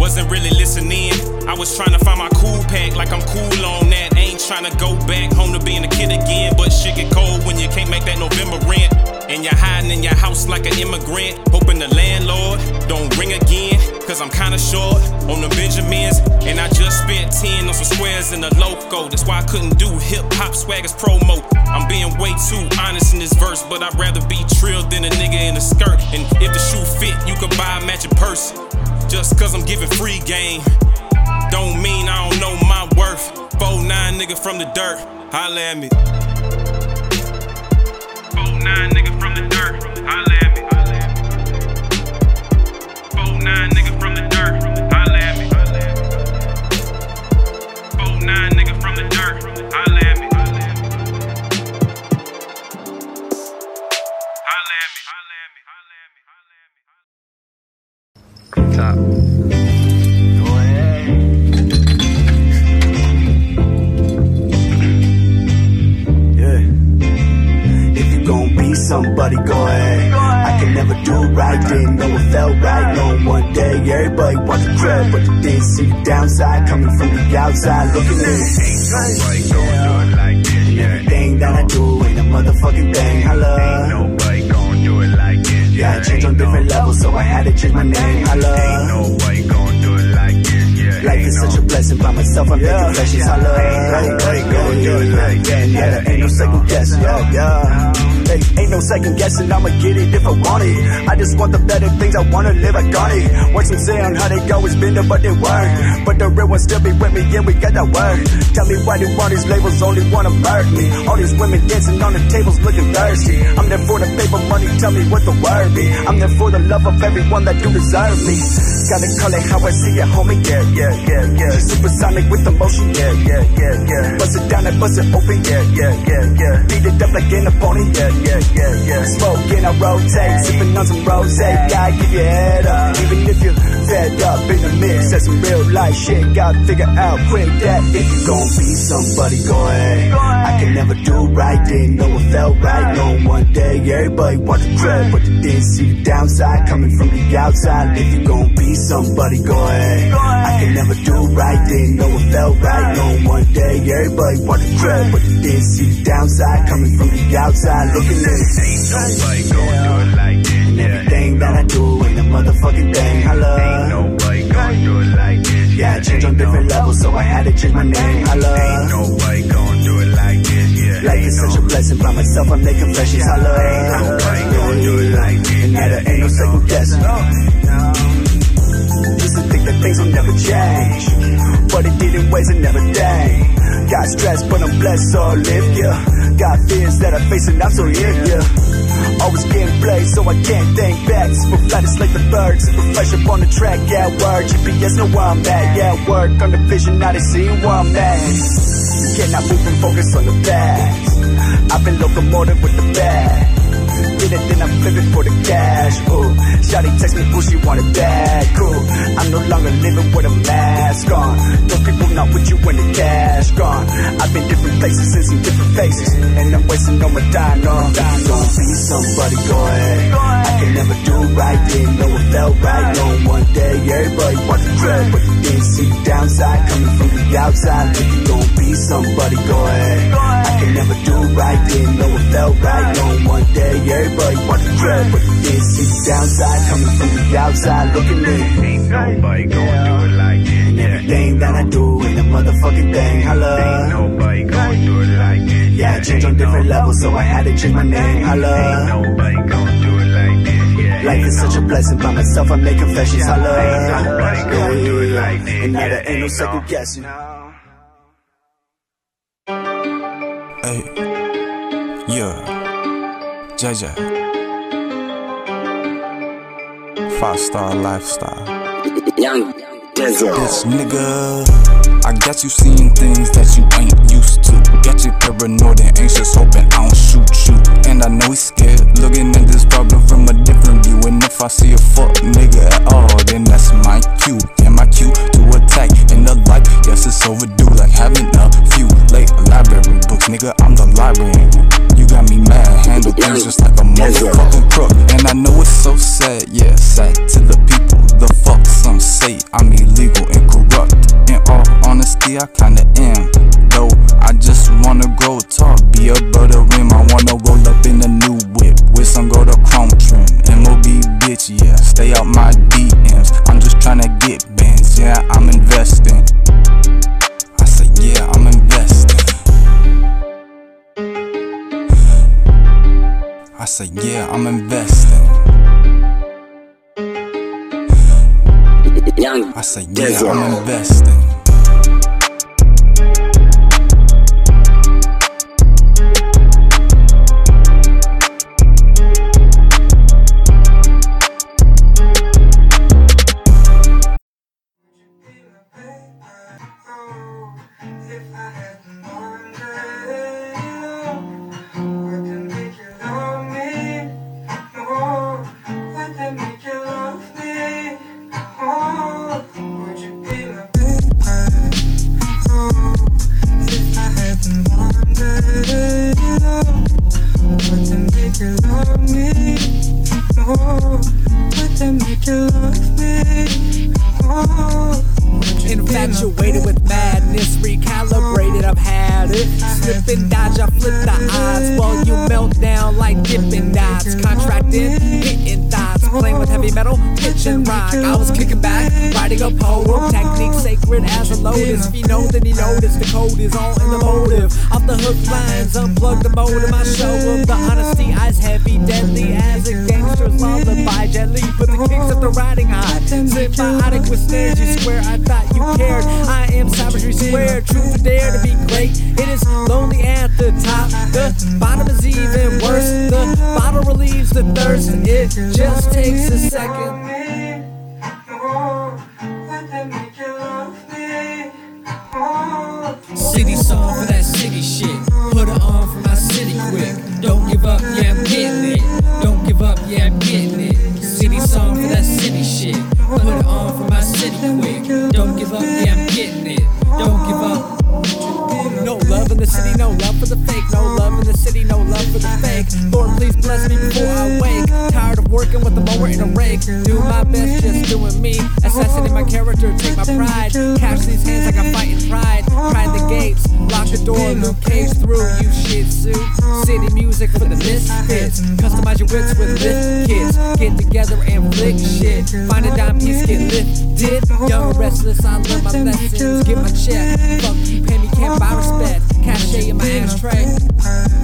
Wasn't really listening, I was trying to find my cool pack. Like I'm cool on that, ain't trying to go back home to being a kid again. But shit get cold when you can't make that November rent. And you're hiding in your house like an immigrant, hoping the landlord don't ring again. Cause I'm kinda short on the Benjamins. And I just spent 10 on some squares in the Loco. That's why I couldn't do hip-hop swagger's promo. I'm being way too honest in this verse. But I'd rather be trilled than a nigga in a skirt. And if the shoe fit, you could buy a matching purse. Just cause I'm giving free game don't mean I don't know my worth. 4'9" nigga from the dirt, holla at me. 4'9" nigga from the dirt, holla at me. 4'9" nigga from the dirt, holla at me. 4'9" nigga from the dirt, holla at me. Top. Go ahead. somebody going. I can never do right, didn't know it felt right. No one day, everybody wants a crib, but you didn't see the downside coming from the outside. Looking at it, ain't nobody gonna do it like this. Yeah, everything that I do ain't a motherfucking thing. I love. Ain't nobody gonna do it like this. Yeah, I changed on different levels, so I had to change my name. I love. Ain't nobody gonna do it like this. Yeah, life is such a blessing. By myself, I'm making precious. I love. Ain't nobody gonna do it like that. Yeah, ain't no second guess. Yeah. Ain't no second guessing, I'ma get it if I want it. I just want the better things, I wanna live, I got it. Watch them say on how they go, it's been there but they weren't. But the real ones still be with me, yeah, we got that word. Tell me why they want these labels, only wanna murder me. All these women dancing on the tables looking thirsty. I'm there for the paper money, tell me what the word be. I'm there for the love of everyone that do deserve me. Gotta call it how I see it, homie, yeah. Supersonic with emotion, yeah. Bust it down and bust it open, yeah. Beat it up like an opponent, yeah. Smoking, I rotate, sipping on some rosé. Gotta give your head up, even if you're fed up in the mix. That's some real life shit, gotta figure out quick that if you gon' be somebody, go ahead. I can never do right, didn't know it felt right. No one day, everybody wants a crib, but you didn't see the downside coming from the outside. If you gon' be somebody, go ahead. I can never do right, didn't know it felt right. No one day, everybody wants a crib, but you didn't see the downside coming from the outside. Look at this. Ain't nobody gonna do it like this. And everything that I do ain't a motherfucking thing. I love. Ain't nobody gonna do it like this. Yeah, I changed on different levels, so I had to change my name. I love. Ain't nobody gonna do it like this. Yeah, life is such a blessing. By myself, I make confessions. I love. Ain't nobody gonna do it like this. And that ain't no second guess. Used to think that things will never change, but it did in ways I never think. Got stressed, but I'm blessed, so I live, yeah. Got fears that I face and I'm so live, yeah. Always getting played, so I can't think back. Super flight is like the birds, super fresh up on the track. Yeah, word, GPS know where I'm at. Yeah, work on the vision, now they see where I'm at. Cannot move and focus on the past. I've been locomotive with the bag. Did it, then I'm flipping for the cash. Ooh, shawty text me, ooh, she wanted that. Cool, I'm no longer living with a mask on. Those people not with you when the cash gone. I've been different places and some different faces, and I'm wasting on my dime. Gonna be somebody, go ahead. I can never do right, didn't know it felt right. No one day, everybody wants a crib, but you didn't see the downside coming from the outside. If you gon' be somebody, go ahead. I can never do right, didn't know it felt right. No one day, everybody wants a crib, but you didn't see the downside coming from the outside. Looking at, ain't nobody gonna do it like this. And everything that I do ain't a motherfucking thing. I love. Ain't nobody gonna do it like this. Yeah, I changed on different levels, so I had to change my name. I love. Ain't nobody gonna do it like this. Life is such a blessing. By myself, I make confessions. I love. Ain't nobody gonna do it like this. And now there ain't no second guessing. Hey, yeah. JJ, 5-star lifestyle. Young Denzel. This nigga, I guess you seen things that you ain't used to. Got you paranoid and anxious, hoping I don't shoot you. And I know he's scared, looking at this problem from a different view. And if I see a fuck nigga at all, then that's my cue. Yeah, my cue to attack in the life. Yes, it's overdue, like having a few late library books. Nigga, I'm the librarian. You got me mad, handle things just like a motherfucking crook. And I know it's so sad, yeah, sad to the people. The fuck some say I'm illegal and corrupt. In all honesty, I kinda am, though. I just wanna grow tall, be a brother rim. I wanna roll up in a new whip, with some gold or chrome trim. MOB bitch, yeah, stay out my DMs. I'm just tryna get bands, yeah, I'm investing. I said, yeah, I'm investing. I say, yeah, I'm investing. I say, yeah, I'm investing. love me, oh, would that make you love me, oh. Infatuated with madness, recalibrated, I've had it. Slip and dodge, I flip the odds while you melt down like dipping dots. Contracted, hitting thoughts, playing with heavy metal, pitch and rock. I was kicking back, riding a pole. Technique sacred as a lotus. If he knows, then he noticed. The code is all in the motive. Off the hook lines, unplug the modem. I show him the honesty, eyes heavy, deadly as a gangster's lullaby. Gently put the kicks at the riding high. Symbiotic with snares, you swear I thought you cared. I am savagery squared, truth to dare to be great. It is lonely at the top, the bottom is even worse. The bottle relieves the thirst, it just takes a second. City song for that city shit, put it on for my city quick. Don't give up, yeah I'm getting it. Don't give up, yeah I'm getting it. City song for that city shit, put it on for my city quick. Don't give up, yeah I'm getting it. Don't give up. No love in the city, no love for the fake. No love in the city, no love for the fake. Lord, please bless me before I wake. Tired of working with a mower and a rake. Do my best, just doing me. Assassinate my character, take my pride. Cash these hands like I'm fighting pride. Crying the gates, lock the door, Luke Cage through. You shih tzu, city music for the misfits. Customize your whips with lit kids. Get together and flick shit. Find a dime piece, get lifted. Young restless, I learn my lessons. Get my check, fuck you, pay me, can't buy respect. Cachet in my ashtray,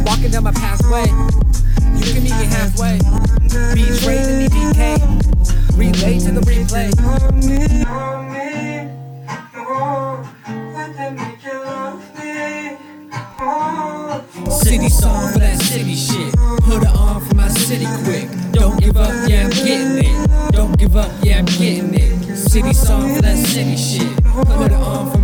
walking down my pathway. You can meet me halfway. Betrayed to me, BK. Relate to the replay. City song for that city shit. Put it on for my city quick. Don't give up, yeah I'm getting it. Don't give up, yeah I'm getting it. City song for that city shit. Put it on for